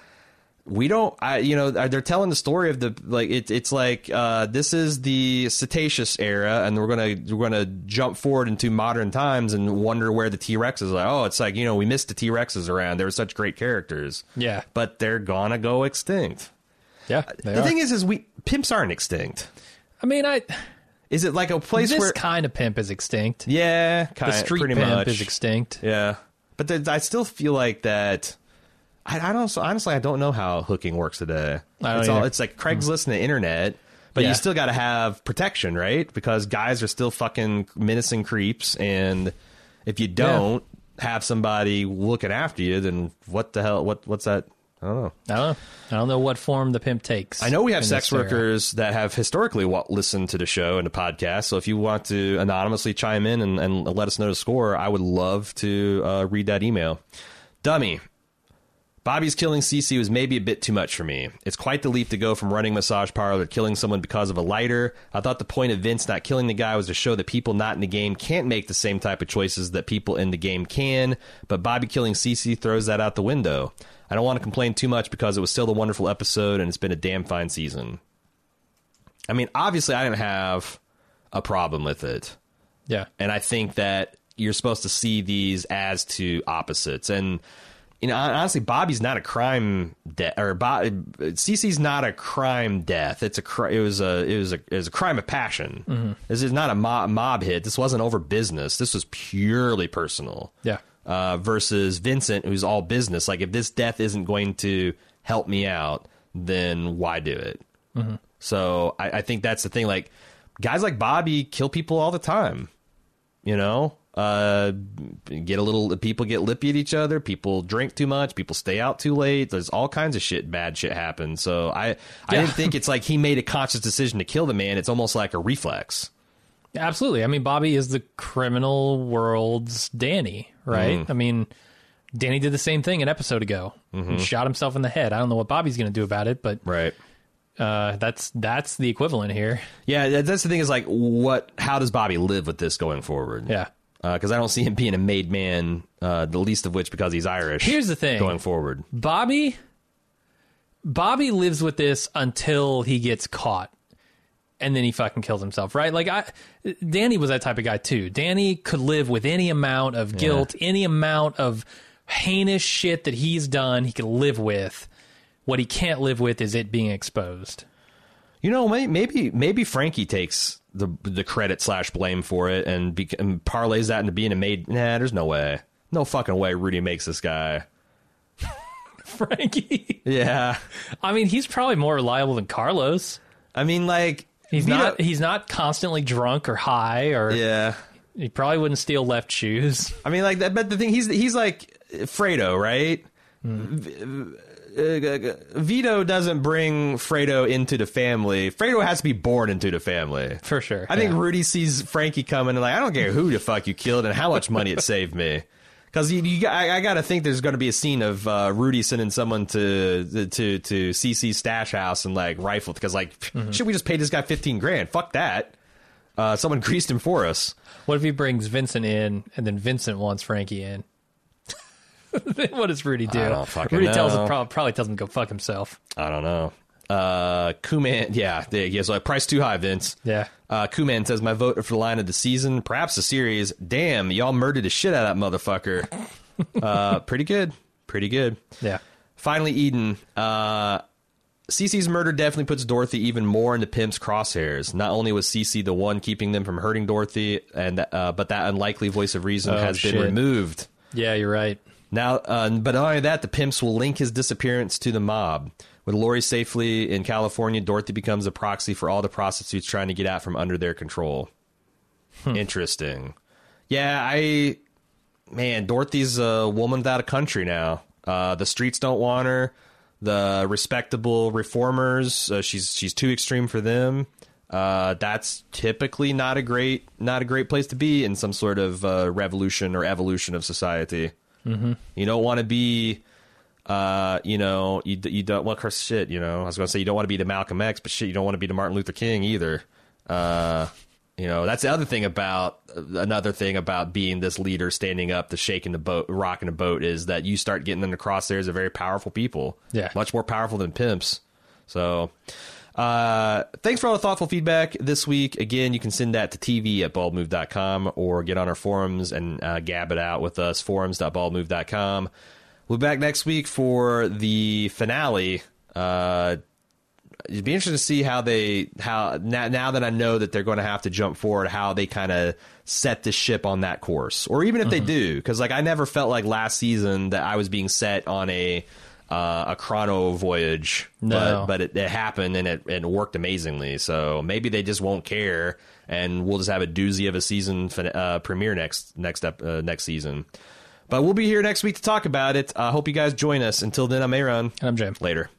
we don't, I, you know, they're telling the story of the, like, it, it's like, uh, this is the Cretaceous era, and we're going to, we're going to jump forward into modern times and wonder where the T-Rex is. Like, oh, it's like, you know, we missed the T-Rexes around. They were such great characters. Yeah. But they're going to go extinct. Yeah. The are. thing is, is we, pimps aren't extinct. I mean, I, is it like a place this where. This kind of pimp is extinct. Yeah. Kind the street pretty pimp much. is extinct. Yeah. But there, I still feel like that. I don't honestly. I don't know how hooking works today. It's all, it's like Craigslist and the internet, but yeah. you still got to have protection, right? Because guys are still fucking menacing creeps, and if you don't yeah. have somebody looking after you, then what the hell? What what's that? I don't know. I don't know. I don't know what form the pimp takes. I know we have sex workers that have historically wa- listened to the show and the podcast. So if you want to anonymously chime in and, and let us know the score, I would love to uh, read that email, dummy. Bobby's killing Cece was maybe a bit too much for me. It's quite the leap to go from running massage parlor to killing someone because of a lighter. I thought the point of Vince not killing the guy was to show that people not in the game can't make the same type of choices that people in the game can, but Bobby killing Cece throws that out the window. I don't want to complain too much because it was still a wonderful episode, and it's been a damn fine season. I mean, obviously I didn't have a problem with it. Yeah. And I think that you're supposed to see these as two opposites. And, you know, honestly, Bobby's not a crime death, or Bob, Cece's not a crime death. It's a cri- it was a it was a it was a crime of passion. Mm-hmm. This is not a mob, mob hit. This wasn't over business. This was purely personal. Yeah. Uh, versus Vincent, who's all business. Like, if this death isn't going to help me out, then why do it? Mm-hmm. So I, I think that's the thing. Like, guys like Bobby kill people all the time. You know. Uh, get a little, people get lippy at each other. People drink too much. People stay out too late. There's all kinds of shit, bad shit happens. So I, yeah. I didn't think it's like he made a conscious decision to kill the man. It's almost like a reflex. Absolutely. I mean, Bobby is the criminal world's Danny, right? Mm-hmm. I mean, Danny did the same thing an episode ago. Mm-hmm. He shot himself in the head. I don't know what Bobby's going to do about it, but right. Uh, that's that's the equivalent here. Yeah, that's the thing. Is like, what? How does Bobby live with this going forward? Yeah. Because uh, I don't see him being a made man, uh, the least of which because he's Irish. Here's the thing. Going forward. Bobby, Bobby lives with this until he gets caught. And then he fucking kills himself, right? Like, I, Danny was that type of guy, too. Danny could live with any amount of guilt, yeah. any amount of heinous shit that he's done, he could live with. What he can't live with is it being exposed. You know, maybe maybe Frankie takes the the credit slash blame for it and, be, and parlays that into being a maid. Nah, there's no way. No fucking way Rudy makes this guy. Frankie? Yeah. I mean, he's probably more reliable than Carlos. I mean, like... He's not, he's not constantly drunk or high or... Yeah. He probably wouldn't steal left shoes. I mean, like, that. But the thing, he's, he's like Fredo, right? Mm. V- Vito doesn't bring Fredo into the family. Fredo has to be born into the family. For sure. I yeah. think Rudy sees Frankie coming and like, I don't care who the fuck you killed and how much money it saved me. Because you, you, I, I got to think there's going to be a scene of uh, Rudy sending someone to to to C C's stash house and like rifled. Because like, mm-hmm. should we just pay this guy fifteen grand? Fuck that. Uh, someone greased him for us. What if he brings Vincent in and then Vincent wants Frankie in? What does Rudy do? I don't fucking Rudy know. tells him probably, probably tells him to go fuck himself. I don't know. Uh, Kuman, yeah, they, yeah. So I priced too high, Vince. Yeah. Uh, Kuman says my vote for the line of the season, perhaps the series. Damn, y'all murdered the shit out of that motherfucker. uh, pretty good, pretty good. Yeah. Finally, Eden. Uh, Cece's murder definitely puts Dorothy even more into Pimp's crosshairs. Not only was Cece the one keeping them from hurting Dorothy, and uh, but that unlikely voice of reason oh, has shit. been removed. Yeah, you're right. Now, uh, but not only that, the pimps will link his disappearance to the mob. With Lori safely in California, Dorothy becomes a proxy for all the prostitutes trying to get out from under their control. Hmm. Interesting. Yeah, I... Man, Dorothy's a woman without a country now. Uh, the streets don't want her. The respectable reformers, uh, she's she's too extreme for them. Uh, that's typically not a great not a great place to be in some sort of uh, revolution or evolution of society. Mm-hmm. You don't want to be, uh, you know, you you don't well, curse shit. You know, I was gonna say you don't want to be the Malcolm X, but shit, you don't want to be the Martin Luther King either. Uh, you know, that's the other thing about another thing about being this leader, standing up, the shaking the boat, rocking the boat, is that you start getting in the crosshairs of very powerful people. Yeah, much more powerful than pimps. So, uh, thanks for all the thoughtful feedback this week. Again, you can send that to T V at bald move dot com or get on our forums and uh, gab it out with us, forums dot bald move dot com. We'll be back next week for the finale. Uh, it'd be interesting to see how they, how now, now that I know that they're going to have to jump forward, how they kind of set the ship on that course, or even if mm-hmm. they do, because like I never felt like last season that I was being set on a Uh, a chrono voyage, no. but, but it, it happened and it, it worked amazingly. So maybe they just won't care, and we'll just have a doozy of a season uh, premiere next next up uh, next season. But we'll be here next week to talk about it. I uh, hope you guys join us. Until then, I'm Aaron, and I'm Jim. Later.